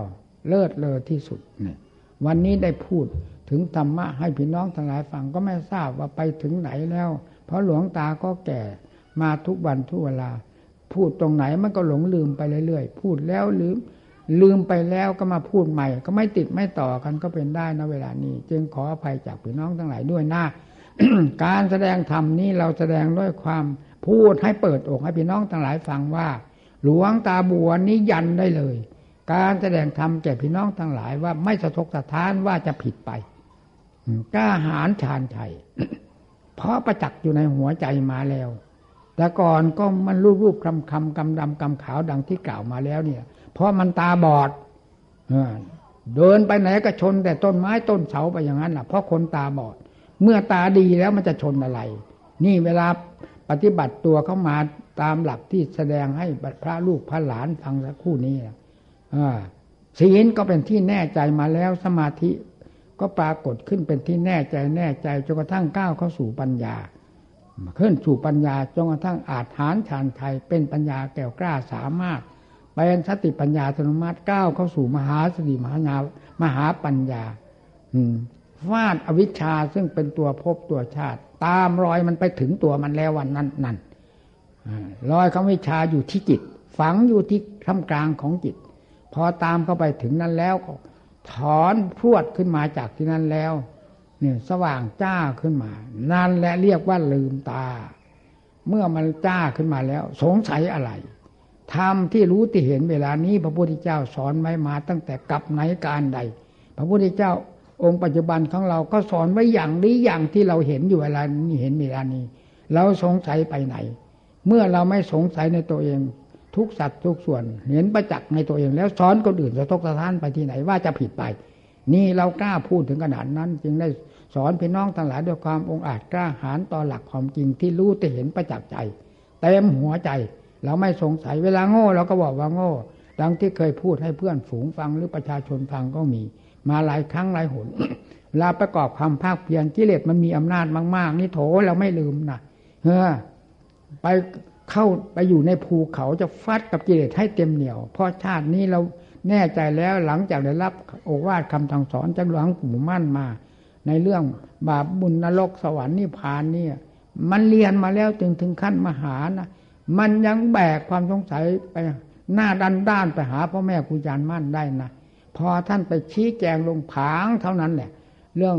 เลิศเลอที่สุดเนี่ยวันนี้ได้พูดถึงธรรมะให้พี่น้องทั้งหลายฟังก็ไม่ทราบว่าไปถึงไหนแล้วเพราะหลวงตาก็แก่มาทุกวันทุกเวลาพูดตรงไหนมันก็หลงลืมไปเรื่อยๆพูดแล้วลืมไปแล้วก็มาพูดใหม่ก็ไม่ติดไม่ต่อกันก็เป็นได้นะเวลานี้จึงขออภัยจากพี่น้องทั้งหลายด้วยนะ การแสดงธรรมนี้เราแสดงด้วยความพูดให้เปิดอกให้พี่น้องทั้งหลายฟังว่าหลวงตาบัวนี้ยันได้เลยการแสดงธรรมแก่พี่น้องทั้งหลายว่าไม่สะทกสะท้านว่าจะผิดไปกล้าหาญชาญชัย เพราะประจักษ์อยู่ในหัวใจมาแล้วแต่ก่อนก็มันรูปๆคำๆกำดำกำขาวดังที่กล่าวมาแล้วเนี่ยเพราะมันตาบอดเดินไปไหนก็ชนแต่ต้นไม้ต้นเสาไปอย่างนั้นแหละเพราะคนตาบอดเมื่อตาดีแล้วมันจะชนอะไรนี่เวลาปฏิบัติตัวเข้ามาตามหลักที่แสดงให้พระลูกพระหลานฟังสักคู่นี้ศีลก็เป็นที่แน่ใจมาแล้วสมาธิก็ปรากฏขึ้นเป็นที่แน่ใจจนกระทั่งก้าวเข้าสู่ปัญญาขึ้นสู่ปัญญาจนกระทั่งอาจหาญชาญชัยเป็นปัญญาแก่วกล้าสามารถเป็นสติปัญญาอัตโนมัติก้าวเข้าสู่มหาสติมหาปัญญาฟาดอวิชชาซึ่งเป็นตัวภพตัวชาติตามรอยมันไปถึงตัวมันแล้ววันนั้นนั่นรอยของอวิชชาอยู่ที่จิตฝังอยู่ที่ท่ามกลางของจิตพอตามเข้าไปถึงนั้นแล้วก็ถอนพรวดขึ้นมาจากที่นั้นแล้วเนี่ยสว่างจ้าขึ้นมานั่นแหละเรียกว่าลืมตาเมื่อมันจ้าขึ้นมาแล้วสงสัยอะไรธรรมที่รู้ที่เห็นเวลานี้พระพุทธเจ้าสอนไว้มาตั้งแต่กับไหนการใดพระพุทธเจ้าองค์ปัจจุบันของเราก็สอนไว้อย่างนี้อย่างที่เราเห็นอยู่เวลานี้เห็นเวลานี้เราสงสัยไปไหนเมื่อเราไม่สงสัยในตัวเองทุกสัตว์ทุกส่วนเห็นประจักษ์ในตัวเองแล้วสอนคนอื่นสะทกสะท้านไปที่ไหนว่าจะผิดไปนี่เรากล้าพูดถึงขนาดนั้นจึงได้สอนพี่น้องทั้งหลายด้วยความองอาจกล้าหาญต่อหลักความจริงที่รู้ที่เห็นประจักษ์ใจเต็มหัวใจเราไม่สงสัยเวลาโง่เราก็บอกว่าโง่ดังที่เคยพูดให้เพื่อนฝูงฟังหรือประชาชนฟังก็มีมาหลายครั้งหลายหน เวลาประกอบความภาคเพียรกิเลสมันมีอำนาจมากๆนี่โถเราไม่ลืมนะไปเข้าไปอยู่ในภูเขาจะฟาดกับกิเลสให้เต็มเหนี่ยวเพราะชาตินี้เราแน่ใจแล้วหลังจากได้รับโอวาทคำสั่งสอนจากหลวงปู่มั่นมาในเรื่องบาปบุญนรกสวรรค์นิพพานนี่มันเรียนมาแล้วถึงขั้นมหานะมันยังแบกความสงสัยไปหน้าด้านๆไปหาพ่อแม่ครูอาจารย์มั่นได้นะพอท่านไปชี้แจงลงผางเท่านั้นแหละเรื่อง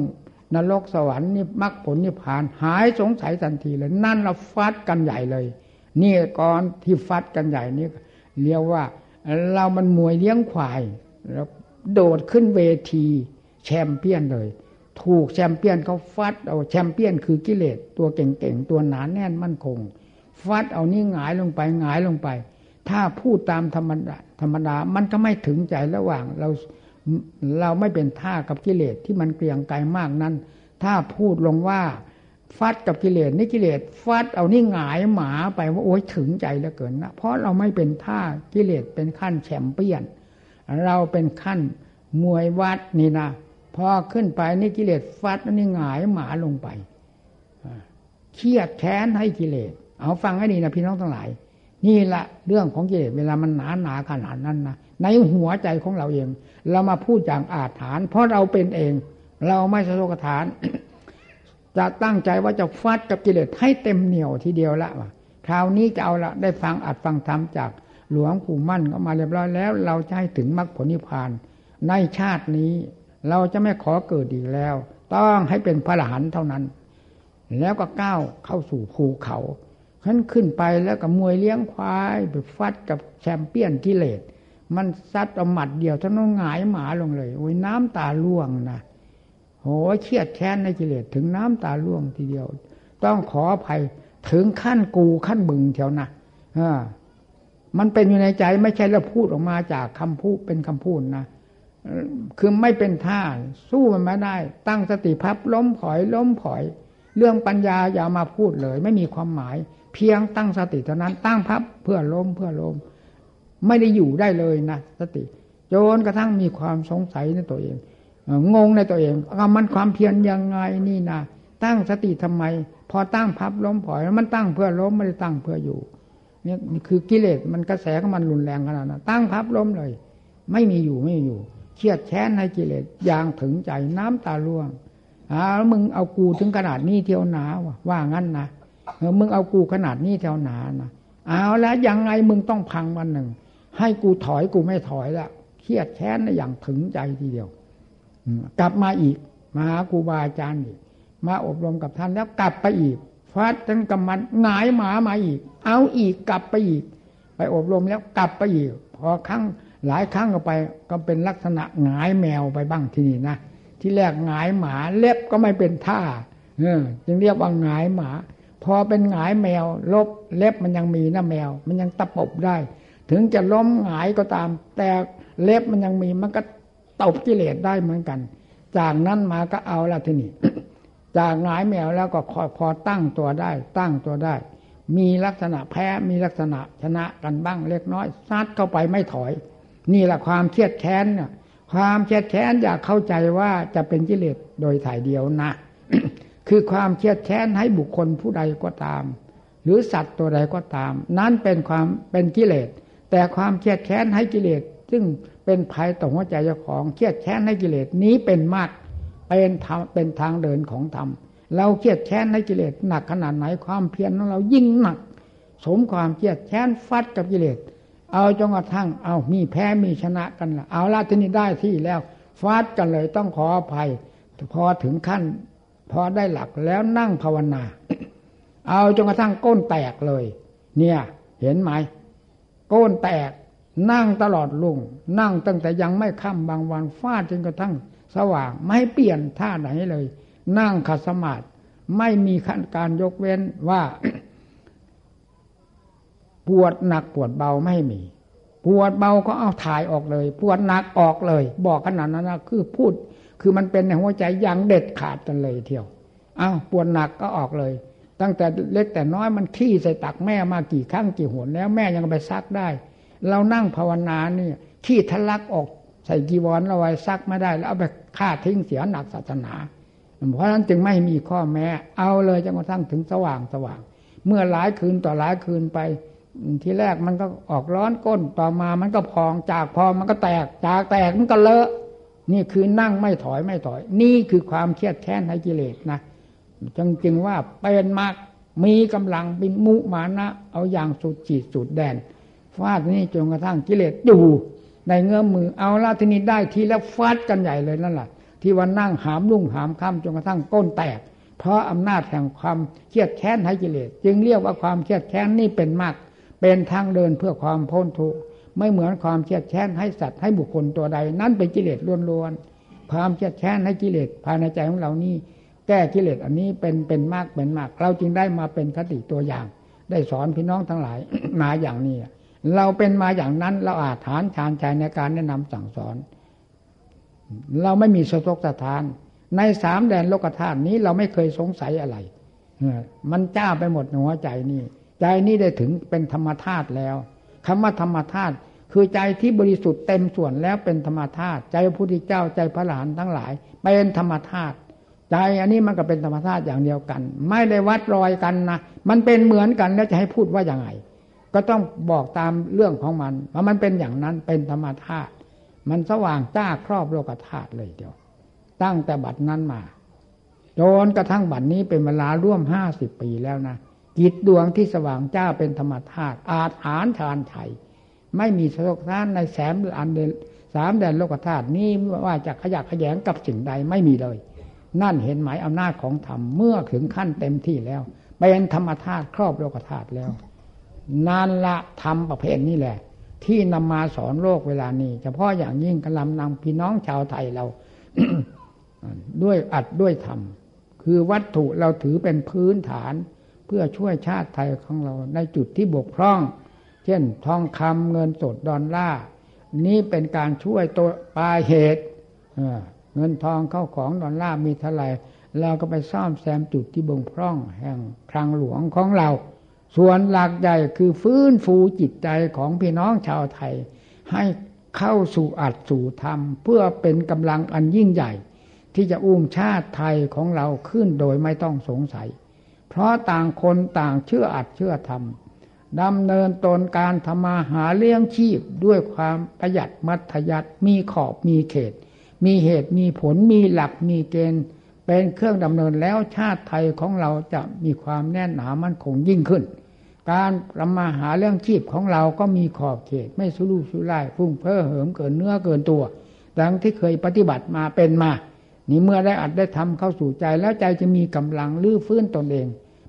นรกสวรรค์นี่มรรคผลนิพพานหายสงสัยทันทีเลยนั่นเราฟาดกันใหญ่เลยนี่ก่อนที่ฟาดกันใหญ่นี่เรียกว่าเรามันมวยเลี้ยงควายแล้วโดดขึ้นเวทีแชมเปี้ยนเลยถูกแชมเปี้ยนเขาฟัดเอาแชมเปี้ยนคือกิเลสตัวเก่งๆตัวหนาแน่นมั่นคงฟัดเอานี่หงายลงไปถ้าพูดตามธรรมดามันก็ไม่ถึงใจระหว่างเราไม่เป็นท่ากับกิเลสที่มันเกรียงไกรมากนั้นถ้าพูดลงว่าฟัดกับกิเลสนี่กิเลสฟัดเอานี่หงายหมาไปว่าโอ๊ยถึงใจเหลือเกินนะเพราะเราไม่เป็นท่ากิเลสเป็นขั้นแชมเปี้ยนเราเป็นขั้นมวยวัดนี่นะพอขึ้นไปนี่กิเลสฟัดนี่หงายหมาลงไปเครียดแค้นให้กิเลสเอาฟังให้ดีนะพี่น้องทั้งหลายนี่ละเรื่องของกิเลสเวลามันหนาขนาดนั้นนะในหัวใจของเราเองเรามาพูดอย่างอาถรรพ์เพราะเราเป็นเองเราไม่สะทกสะท้าน จะตั้งใจว่าจะฟัดกับกิเลสให้เต็มเหนี่ยวทีเดียวละคราวนี้จะเอาละได้ฟังอัดฟังธรรมจากหลวงปู่มั่นก็มาเรียบร้อยแล้วเราจะให้ถึงมรรคผลนิพพานในชาตินี้เราจะไม่ขอเกิดอีกแล้วต้องให้เป็นพระอรหันต์เท่านั้นแล้วก็ก้าวเข้าสู่ภูเขาขึ้นไปแล้วก็มวยเลี้ยงควายไปฟัดกับแชมเปี้ยนกิเลสมันซัดเอาหมัดเดียวท่านหงายหมาลงเลยโอ้ยน้ำตาล่วงนะโอ้ยเครียดแค้นในกิเลสถึงน้ำตาล่วงทีเดียวต้องขออภัยถึงขั้นกูขั้นบึงเท่านะมันเป็นอยู่ในใจไม่ใช่เราพูดออกมาจากคำพูดเป็นคำพูดนะคือไม่เป็นท่าสู้มันไม่ได้ตั้งสติพับล้มผอยเรื่องปัญญาอย่ามาพูดเลยไม่มีความหมายเพียงตั้งสติเท่านั้นตั้งพับเพื่อล้มไม่ได้อยู่ได้เลยนะสติจนกระทั่งมีความสงสัยในตัวเองงงในตัวเองมันความเพียรยังไงนี่นะตั้งสติทำไมพอตั้งพับล้มผอยมันตั้งเพื่อล้มไม่ได้ตั้งเพื่ออยู่นี่คือกิเลสมันกระแสของมันรุนแรงขนาดนั้นตั้งพับล้มเลย ไม่มีอยู่ไม่อยู่เครียดแค้นให้กิเลสอย่างถึงใจน้ำตาร่วงแล้วมึงเอากูถึงขนาดนี้เที่ยวหนาว่างั้นนะมึงเอากูขนาดนี้เที่ยวหนานะเอาแล้วยังไงมึงต้องพังวันหนึ่งให้กูถอยกูไม่ถอยละเครียดแค้นนะอย่างถึงใจทีเดียวกลับมาอีกมาหาครูบาอาจารย์อีกมาอบรมกับท่านแล้วกลับไปอีกฟาดจนกำมันหงายหมามาอีกเอาอีกกลับไปอีกไปอบรมแล้วกลับไปอีกพอครั้งหลายครั้งก็ไปก็เป็นลักษณะหงายแมวไปบ้างทีนี้นะที่แรกหงายหมาเล็บก็ไม่เป็นท่าจึงเรียกว่าหงายหมาพอเป็นหงายแมวลบเล็บมันยังมีนะแมวมันยังตะปบได้ถึงจะล้มหงายก็ตามแต่เล็บมันยังมีมันก็ตบกิเลสได้เหมือนกันจากนั้นมาก็เอาละทีนี้จากหงายแมวแล้วก็พอตั้งตัวได้ตั้งตัวได้มีลักษณะแพ้มีลักษณะชนะกันบ้างเล็กน้อยซัดเข้าไปไม่ถอยนี่แหละความเครียดแค้นเนี่ยความเครียดแค้นอย่าเข้าใจว่าจะเป็นกิเลสโดยถ่ายเดียวนะ คือความเครียดแค้นให้บุคคลผู้ใดก็ตามหรือสัตว์ตัวใดก็ตามนั้นเป็นความเป็นกิเลสแต่ความเครียดแค้นให้กิเลสซึ่งเป็นภัยต่อหัวใจเจ้าของเครียดแค้นให้กิเลสนี้เป็นมรรคเป็นธรรมเป็นทางเดินของธรรมเราเครียดแค้นให้กิเลสหนักขนาดไหนความเพียรของเรายิ่งหนักสมความเครียดแค้นฟัดกับกิเลสเอาจนกระทั่งเอามีแพ้มีชนะกันละเอาละทีนี้ได้ที่แล้วฟาดกันเลยต้องขออภัยพอถึงขั้นพอได้หลักแล้วนั่งภาวนาเอาจนกระทั่งก้นแตกเลยเนี่ยเห็นไหมก้นแตกนั่งตลอดลุ่งนั่งตั้งแต่ยังไม่ค่ำบางวันฟาดจนกระทั่งสว่างไม่เปลี่ยนท่าไหนเลยนั่งขัดสมาธิไม่มีขั้นการยกเว้นว่าปวดหนักปวดเบาไม่มีปวดเบาก็เอาถ่ายออกเลยปวดหนักออกเลยบอกขนาดนั้นนะคือพูดคือมันเป็นในหัวใจอย่างเด็ดขาดกันเลยเที่ยวเอาปวดหนักก็ออกเลยตั้งแต่เล็กแต่น้อยมันขี้ใส่ตักแม่มากี่ครั้งกี่หนแล้วแม่ยังไปซักได้เรานั่งภาวนานี่ขี้ทะลักออกใส่จีวรเราไว้ซักไม่ได้แล้วเอาไปฆ่าทิ้งเสียหนักศาสนาเพราะฉะนั้นจึงไม่มีข้อแม้เอาเลยจนกระทั่งถึงสว่างสว่างเมื่อหลายคืนต่อหลายคืนไปทีแรกมันก็ออกร้อนก้นต่อมามันก็พองจากพองมันก็แตกจากแตกมันก็เลอะนี่คือนั่งไม่ถอยไม่ถอยนี่คือความเครียดแค้นให้กิเลสนะจึงว่าเป็นมรรคมีกำลังเป็นมุมานะเอาอย่างสุดจีดสุดแดนฟาดนี่จนกระทั่งกิเลสอยู่ในเงื้อมือเอาละทีนี้ได้ทีแล้วฟาดกันใหญ่เลยนั่นแหละที่วันนั่งหามลุ่งหามค่ำจนกระทั่งก้นแตกเพราะอำนาจแห่งความเครียดแค้นให้กิเลสจึงเรียกว่าความเครียดแค้นนี่เป็นมรรคเป็นทางเดินเพื่อความพ้นทุกข์ไม่เหมือนความเครียดแค้นให้สัตว์ให้บุคคลตัวใดนั่นเป็นกิเลสล้วนๆความเครียดแค้นให้กิเลสภายในใจของเรานี่แก้กิเลสอันนี้เป็นมากเป็นมากเราจึงได้มาเป็นคติตัวอย่างได้สอนพี่น้องทั้งหลาย มาอย่างนี้เราเป็นมาอย่างนั้นเราอาจฐานชาญชัยในการแนะนำสั่งสอนเราไม่มีสะทกสะท้านในสามแดนโลกธาตุนี้เราไม่เคยสงสัยอะไรมันจ้าไปหมดหัวใจนี่ใจนี้ได้ถึงเป็นธรรมธาตุแล้วคำว่าธรรมธาตุคือใจที่บริสุทธิ์เต็มส่วนแล้วเป็นธรรมธาตุใจพระพุทธเจ้าใจพระอรหันต์ทั้งหลายเป็นธรรมธาตุใจอันนี้มันก็เป็นธรรมธาตุอย่างเดียวกันไม่ได้วัดรอยกันนะมันเป็นเหมือนกันแล้วจะให้พูดว่าอย่างไรก็ต้องบอกตามเรื่องของมันว่ามันเป็นอย่างนั้นเป็นธรรมธาตุมันสว่างจ้าครอบโลกธาตุเลยเดียวตั้งแต่บัดนั้นมาจนกระทั่งบัดนี้เป็นเวลาร่วม50ปีแล้วนะจิตดวงที่สว่างจ้าเป็นธรรมธาตุอาถานชาญชัยไม่มีสะทกสะท้านในแสมอันเดสามแดนโลกธาตุนี้ว่าจะขยักขยแยงกับสิ่งใดไม่มีเลยนั่นเห็นหมายอำนาจของธรรมเมื่อถึงขั้นเต็มที่แล้วเป็นธรรมธาตุครอบโลกธาตุแล้วนั่นละธรรมประเภทนี้แหละที่นำมาสอนโลกเวลานี้เฉพาะอย่างยิ่งกำลังนำพี่น้องชาวไทยเรา ด้วยอัดด้วยธรรมคือวัตถุเราถือเป็นพื้นฐานเพื่อช่วยชาติไทยของเราในจุดที่บกพร่องเช่นทองคำเงินสดดอลลาร์นี้เป็นการช่วยตัวปลายเหตุเงินทองเข้าของดอลลาร์มีเท่าไหร่เราก็ไปซ่อมแซมจุดที่บกพร่องแห่งคลังหลวงของเราส่วนหลักใหญ่คือฟื้นฟูจิตใจของพี่น้องชาวไทยให้เข้าสู่อัตสู่ธรรมเพื่อเป็นกำลังอันยิ่งใหญ่ที่จะอุ้มชาติไทยของเราขึ้นโดยไม่ต้องสงสัยเพราะต่างคนต่างเชื่ออัดเชื่อธรรม ดำเนินตนการทำมาหาเลี้ยงชีพด้วยความประหยัดมัธยัติมีขอบมีเขตมีเหตุมีผลมีหลักมีเกณฑ์เป็นเครื่องดำเนินแล้วชาติไทยของเราจะมีความแน่นหนามั่นคงยิ่งขึ้นการทำมาหาเลี้ยงชีพของเราก็มีขอบเขตไม่สุรุ่ยสุร่ายฟุ้งเฟ้อเหิมเกินเนื้อเกินตัวดังที่เคยปฏิบัติมาเป็นมานี่เมื่อได้อัดได้ทำเข้าสู่ใจแล้วใจจะมีกำลังลื้อฟื้นตนเอง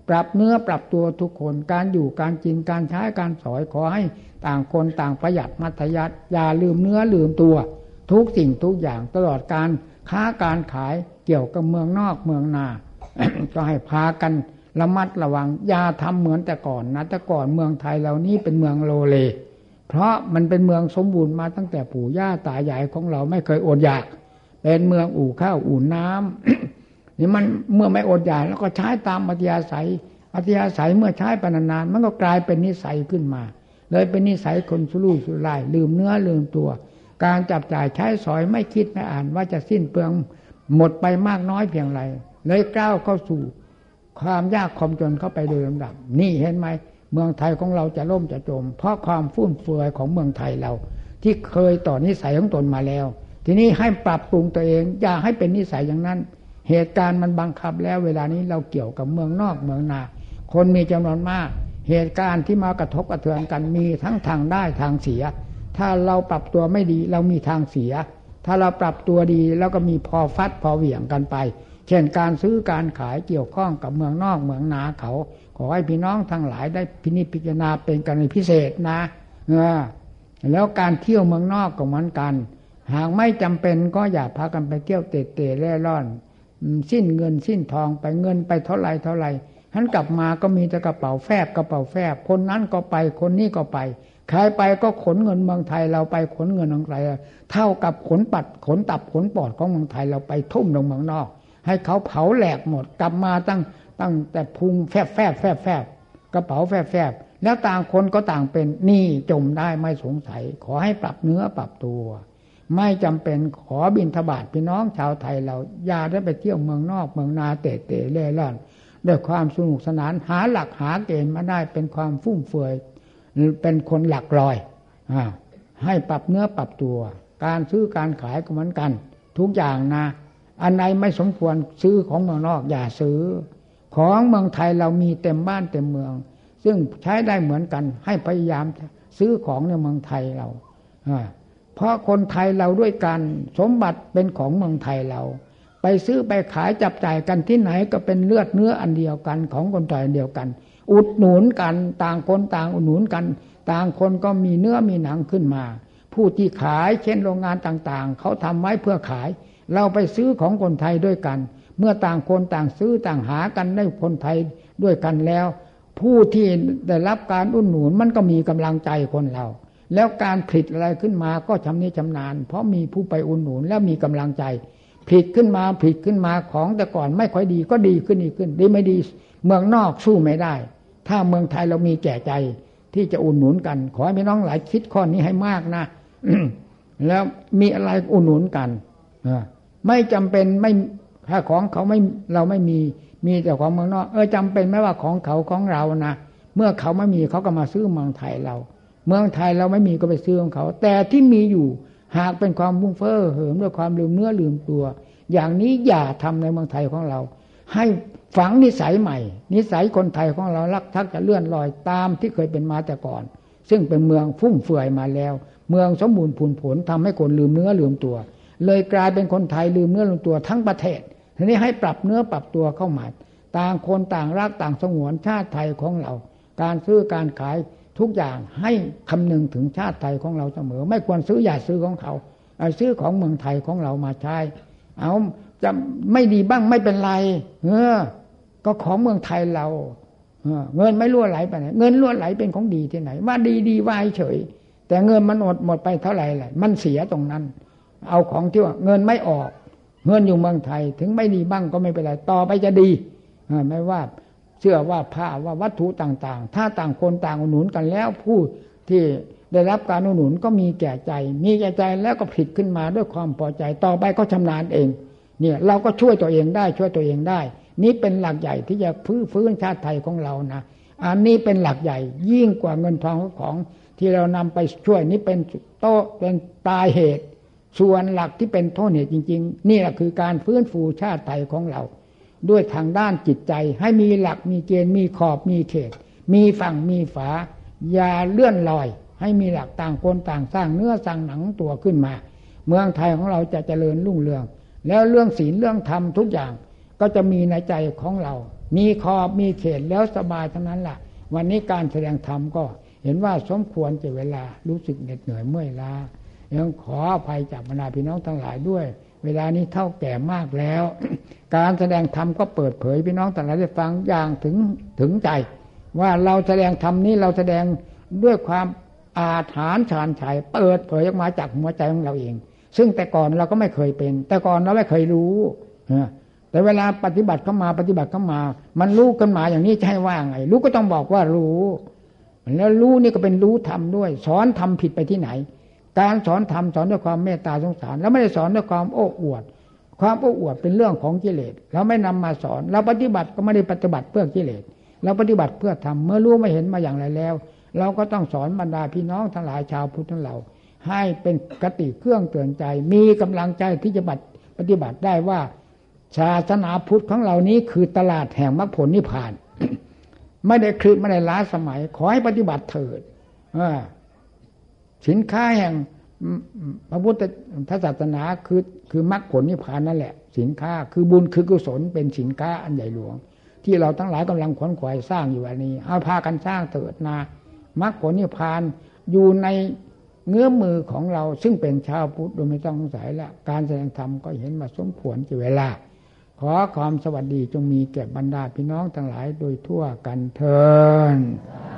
ปรับเนื้อปรับตัวทุกคนการอยู่การกินการใช้การสอยขอให้ต่างคนต่างประหยัดมัธยัติอย่าลืมเนื้อลืมตัวทุกสิ่งทุกอย่างตลอดการค้าการขายเกี่ยวกับเมืองนอกเมืองนา ก็ให้พากันระมัดระวังอย่าทำเหมือนแต่ก่อนนะแต่ก่อนเมืองไทยเรานี้เป็นเมืองโลเลเพราะมันเป็นเมืองสมบูรณ์มาตั้งแต่ปู่ย่าตายายของเราไม่เคยอดอยากเป็นเมืองอู่ข้าวอู่น้ำ นี่มันเมื่อไม่อดอยากแล้วก็ใช้ตามอัธยาศัยอัธยาศัยเมื่อใช้ไปนานๆมันก็กลายเป็นนิสัยขึ้นมาเลยเป็นนิสัยคนสุรุ่ยสุร่ายลืมเนื้อลืมตัวการจับจ่ายใช้สอยไม่คิดไม่อ่านว่าจะสิ้นเปลืองหมดไปมากน้อยเพียงไรเลยก้าวเข้าสู่ความยากความจนเข้าไปโดยลำดับนี่เห็นไหมเมืองไทยของเราจะล่มจะจมเพราะความฟุ่มเฟือยของเมืองไทยเราที่เคยต่อนิสัยของตนมาแล้วทีนี้ให้ปรับปรุงตัวเองอย่าให้เป็นนิสัยอย่างนั้นเหตุการณ์มันบังคับแล้วเวลานี้เราเกี่ยวกับเมืองนอกเมืองนาคนมีจำนวนมากเหตุการณ์ที่มากระทบกระเทือนกันมีทั้งทางได้ทางเสียถ้าเราปรับตัวไม่ดีเรามีทางเสียถ้าเราปรับตัวดีแล้วก็มีพอฟัดพอเหวี่ยงกันไปเช่นการซื้อการขายเกี่ยวข้องกับเมืองนอกเมืองนาเขาขอให้พี่น้องทั้งหลายได้พินิจพิจารณาเป็นกรณีพิเศษนะแล้วการเที่ยวเมืองนอกก็เหมือนกันหากไม่จำเป็นก็อย่าพากันไปเที่ยวเตะเตะเล่ร่อนสิ้นเงินสิ้นทองไปเงินไปเท่าไรฉันกลับมาก็มีแต่กระเป๋าแฟบคนนั้นก็ไปคนนี้ก็ไปใครไปก็ขนเงินเมืองไทยเราไปขนเงินของไทยเท่ากับขนปัดขนตับขนปอดของเมืองไทยเราไปทุ่มลงเมืองนอกให้เขาเผาแหลกหมดกลับมาตั้งแต่พุงแฟบกระเป๋าแฟบแล้วต่างคนก็ต่างเป็นนี่จมได้ไม่สงสัยขอให้ปรับเนื้อปรับตัวไม่จำเป็นขอบิณฑบาตพี่น้องชาวไทยเราอย่าได้ไปเที่ยวเมืองนอกเมืองนาเตะเตะเล่ร่อนด้วยความสนุกสนานหาหลักหาเกณฑ์มาได้เป็นความฟุ่มเฟือยเป็นคนหลักลอยให้ปรับเนื้อปรับตัวการซื้อการขายก็เหมือนกันทุกอย่างนะอันไหนไม่สมควรซื้อของเมืองนอกอย่าซื้อของเมืองไทยเรามีเต็มบ้านเต็มเมืองซึ่งใช้ได้เหมือนกันให้พยายามซื้อของในเมืองไทยเราเพราะคนไทยเราด้วยกันสมบัติเป็นของเมืองไทยเราไปซื้อไปขายจับจ่ายกันที่ไหนก็เป็นเลือดเนื้ออันเดียวกันของคนไทยเดียวกันอุดหนุนกันต่างคนต่างอุดหนุนกันต่างคนก็มีเนื้อมีหนังขึ้นมาผู้ที่ขายเช่นโรงงานต่างๆเขาทำไว้เพื่อขายเราไปซื้อของคนไทยด้วยกันเมื่อต่างคนต่างซื้อต่างหากันได้คนไทยด้วยกันแล้วผู้ที่ได้รับการอุดหนุนมันก็มีกำลังใจคนเราแล้วการผลิตอะไรขึ้นมาก็ชำนิชำนาญเพราะมีผู้ไปอุดหนุนแล้วมีกำลังใจผลิตขึ้นมาของแต่ก่อนไม่ค่อยดีก็ดีขึ้นดีไม่ดีเมืองนอกสู้ไม่ได้ถ้าเมืองไทยเรามีแก่ใจที่จะอุดหนุนกันขอให้พี่น้องหลายคิดข้อนี้ให้มากนะ แล้วมีอะไรอุดหนุนกันไม่จำเป็นไม่ถ้าของเขาไม่เราไม่มีแต่ของเมืองนอกจำเป็นไม่ว่าของเขาของเรานะเมื่อเขาไม่มีเขาก็มาซื้อเมืองไทยเราเมืองไทยเราไม่มีก็ไปซื้อของเขาแต่ที่มีอยู่หากเป็นความฟุ้งเฟ้อเหิมด้วยความลืมเนื้อลืมตัวอย่างนี้อย่าทำในเมืองไทยของเราให้ฝังนิสัยใหม่นิสัยคนไทยของเราลักทักจะเลื่อนลอยตามที่เคยเป็นมาแต่ก่อนซึ่งเป็นเมืองฟุ่มเฟือยมาแล้วเมืองสมบูรณ์พูนผลทำให้คนลืมเนื้อลืมตัวเลยกลายเป็นคนไทยลืมเนื้อลืมตัวทั้งประเทศทีนี้ให้ปรับเนื้อปรับตัวเข้ามาต่างคนต่างรักต่างสงวนชาติไทยของเราการซื้อการขายทุกอย่างให้คำนึงถึงชาติไทยของเราเสมอไม่ควรซื้ออย่าซื้อของเขาซื้อของเมืองไทยของเรามาใช้เอาจะไม่ดีบ้างไม่เป็นไรก็ของเมืองไทยเราเงินไม่รั่วไหลไปไหนเงินรั่วไหลเป็นของดีที่ไหนว่าดีๆว่าเฉยแต่เงินมันหมดไปเท่าไหร่แหละมันเสียตรงนั้นเอาของที่ว่าเงินไม่ออกเงินอยู่เมืองไทยถึงไม่ดีบ้างก็ไม่เป็นไรต่อไปจะดีไม่ว่าเชื่อว่าผ้าว่าวัตถุต่างๆถ้าต่างคนต่างอุดหนุนกันแล้วผู้ที่ได้รับการอุดหนุนก็มีแก่ใจแล้วก็ผลิตขึ้นมาด้วยความพอใจต่อไปก็ชำนาญเองเนี่ยเราก็ช่วยตัวเองได้นี่เป็นหลักใหญ่ที่จะฟื้นชาติไทยของเรานะ อันนี้เป็นหลักใหญ่ยิ่งกว่าเงินทองของที่เรานำไปช่วยนี้เป็นโต้เป็นปลายเหตุส่วนหลักที่เป็นต้นเหตุจริงๆนี่แหละคือการฟื้นฟูชาติไทยของเราด้วยทางด้านจิตใจให้มีหลักมีเกณฑ์มีขอบมีเขตมีฝั่งมีฝาอย่าเลื่อนลอยให้มีหลักต่างคนต่างสร้างเนื้อสร้างหนังตัวขึ้นมาเมืองไทยของเราจะเจริญรุ่งเรืองแล้วเรื่องศีลเรื่องธรรมทุกอย่างก็จะมีในใจของเรามีขอบมีเขตแล้วสบายทั้งนั้นล่ะวันนี้การแสดงธรรมก็เห็นว่าสมควรแก่เวลารู้สึกเหน็ดเหนื่อยเมื่อยล้ายังขออภัยจากบรรดาพี่น้องทั้งหลายด้วยเวลานี้เท่าแก่มากแล้ว การแสดงธรรมก็เปิดเผยพี่น้องทั้งหลายได้ฟังอย่างถึงใจว่าเราแสดงธรรมนี้เราแสดงด้วยความอาถรรพ์ชาญชัยเปิดเผยออกมาจากหัวใจของเราเองซึ่งแต่ก่อนเราก็ไม่เคยเป็นแต่ก่อนเราไม่เคยรู้แต่เวลาปฏิบัติเข้ามามันรู้กันมาอย่างนี้ใช่ว่าไงรู้ก็ต้องบอกว่ารู้แล้วรู้นี่ก็เป็นรู้ธรรมด้วยสอนธรรมผิดไปที่ไหนการสอนธรรมสอนด้วยความเมตตาสงสารแล้วไม่ได้สอนด้วยความโอ้อวดความโอ้อวดเป็นเรื่องของกิเลสเราไม่นำมาสอนเราปฏิบัติก็ไม่ได้ปฏิบัติเพื่อกิเลสเราปฏิบัติเพื่อธรรมเมื่อรู้ไม่เห็นมาอย่างไรแล้วเราก็ต้องสอนบรรดาพี่น้องทั้งหลายชาวพุทธทั้งเราให้เป็นคติเครื่องเตือนใจมีกำลังใจที่จะปฏิบัติได้ว่าศาสนาพุทธของเรานี้คือตลาดแห่งมรรคผลนิพพานไม่ได้คลืบไม่ได้ล้าสมัยขอให้ปฏิบัติเถิดสินค้าแห่งพระพุทธศาสนาคือมรรคผลนิพพานนั่นแหละสินค้าคือบุญคือกุศลเป็นสินค้าอันใหญ่หลวงที่เราทั้งหลายกำลังขวนขวายสร้างอยู่อันนี้เอาพากันสร้างเถิดนามรรคผลนิพพานอยู่ในเงื้อมมือของเราซึ่งเป็นชาวพุทธโดยไม่ต้องสงสัยละการแสดงธรรมก็เห็นมาสมควรแก่เวลาขอความสวัสดีจงมีแก่บรรดาพี่น้องทั้งหลายโดยทั่วกันเถิด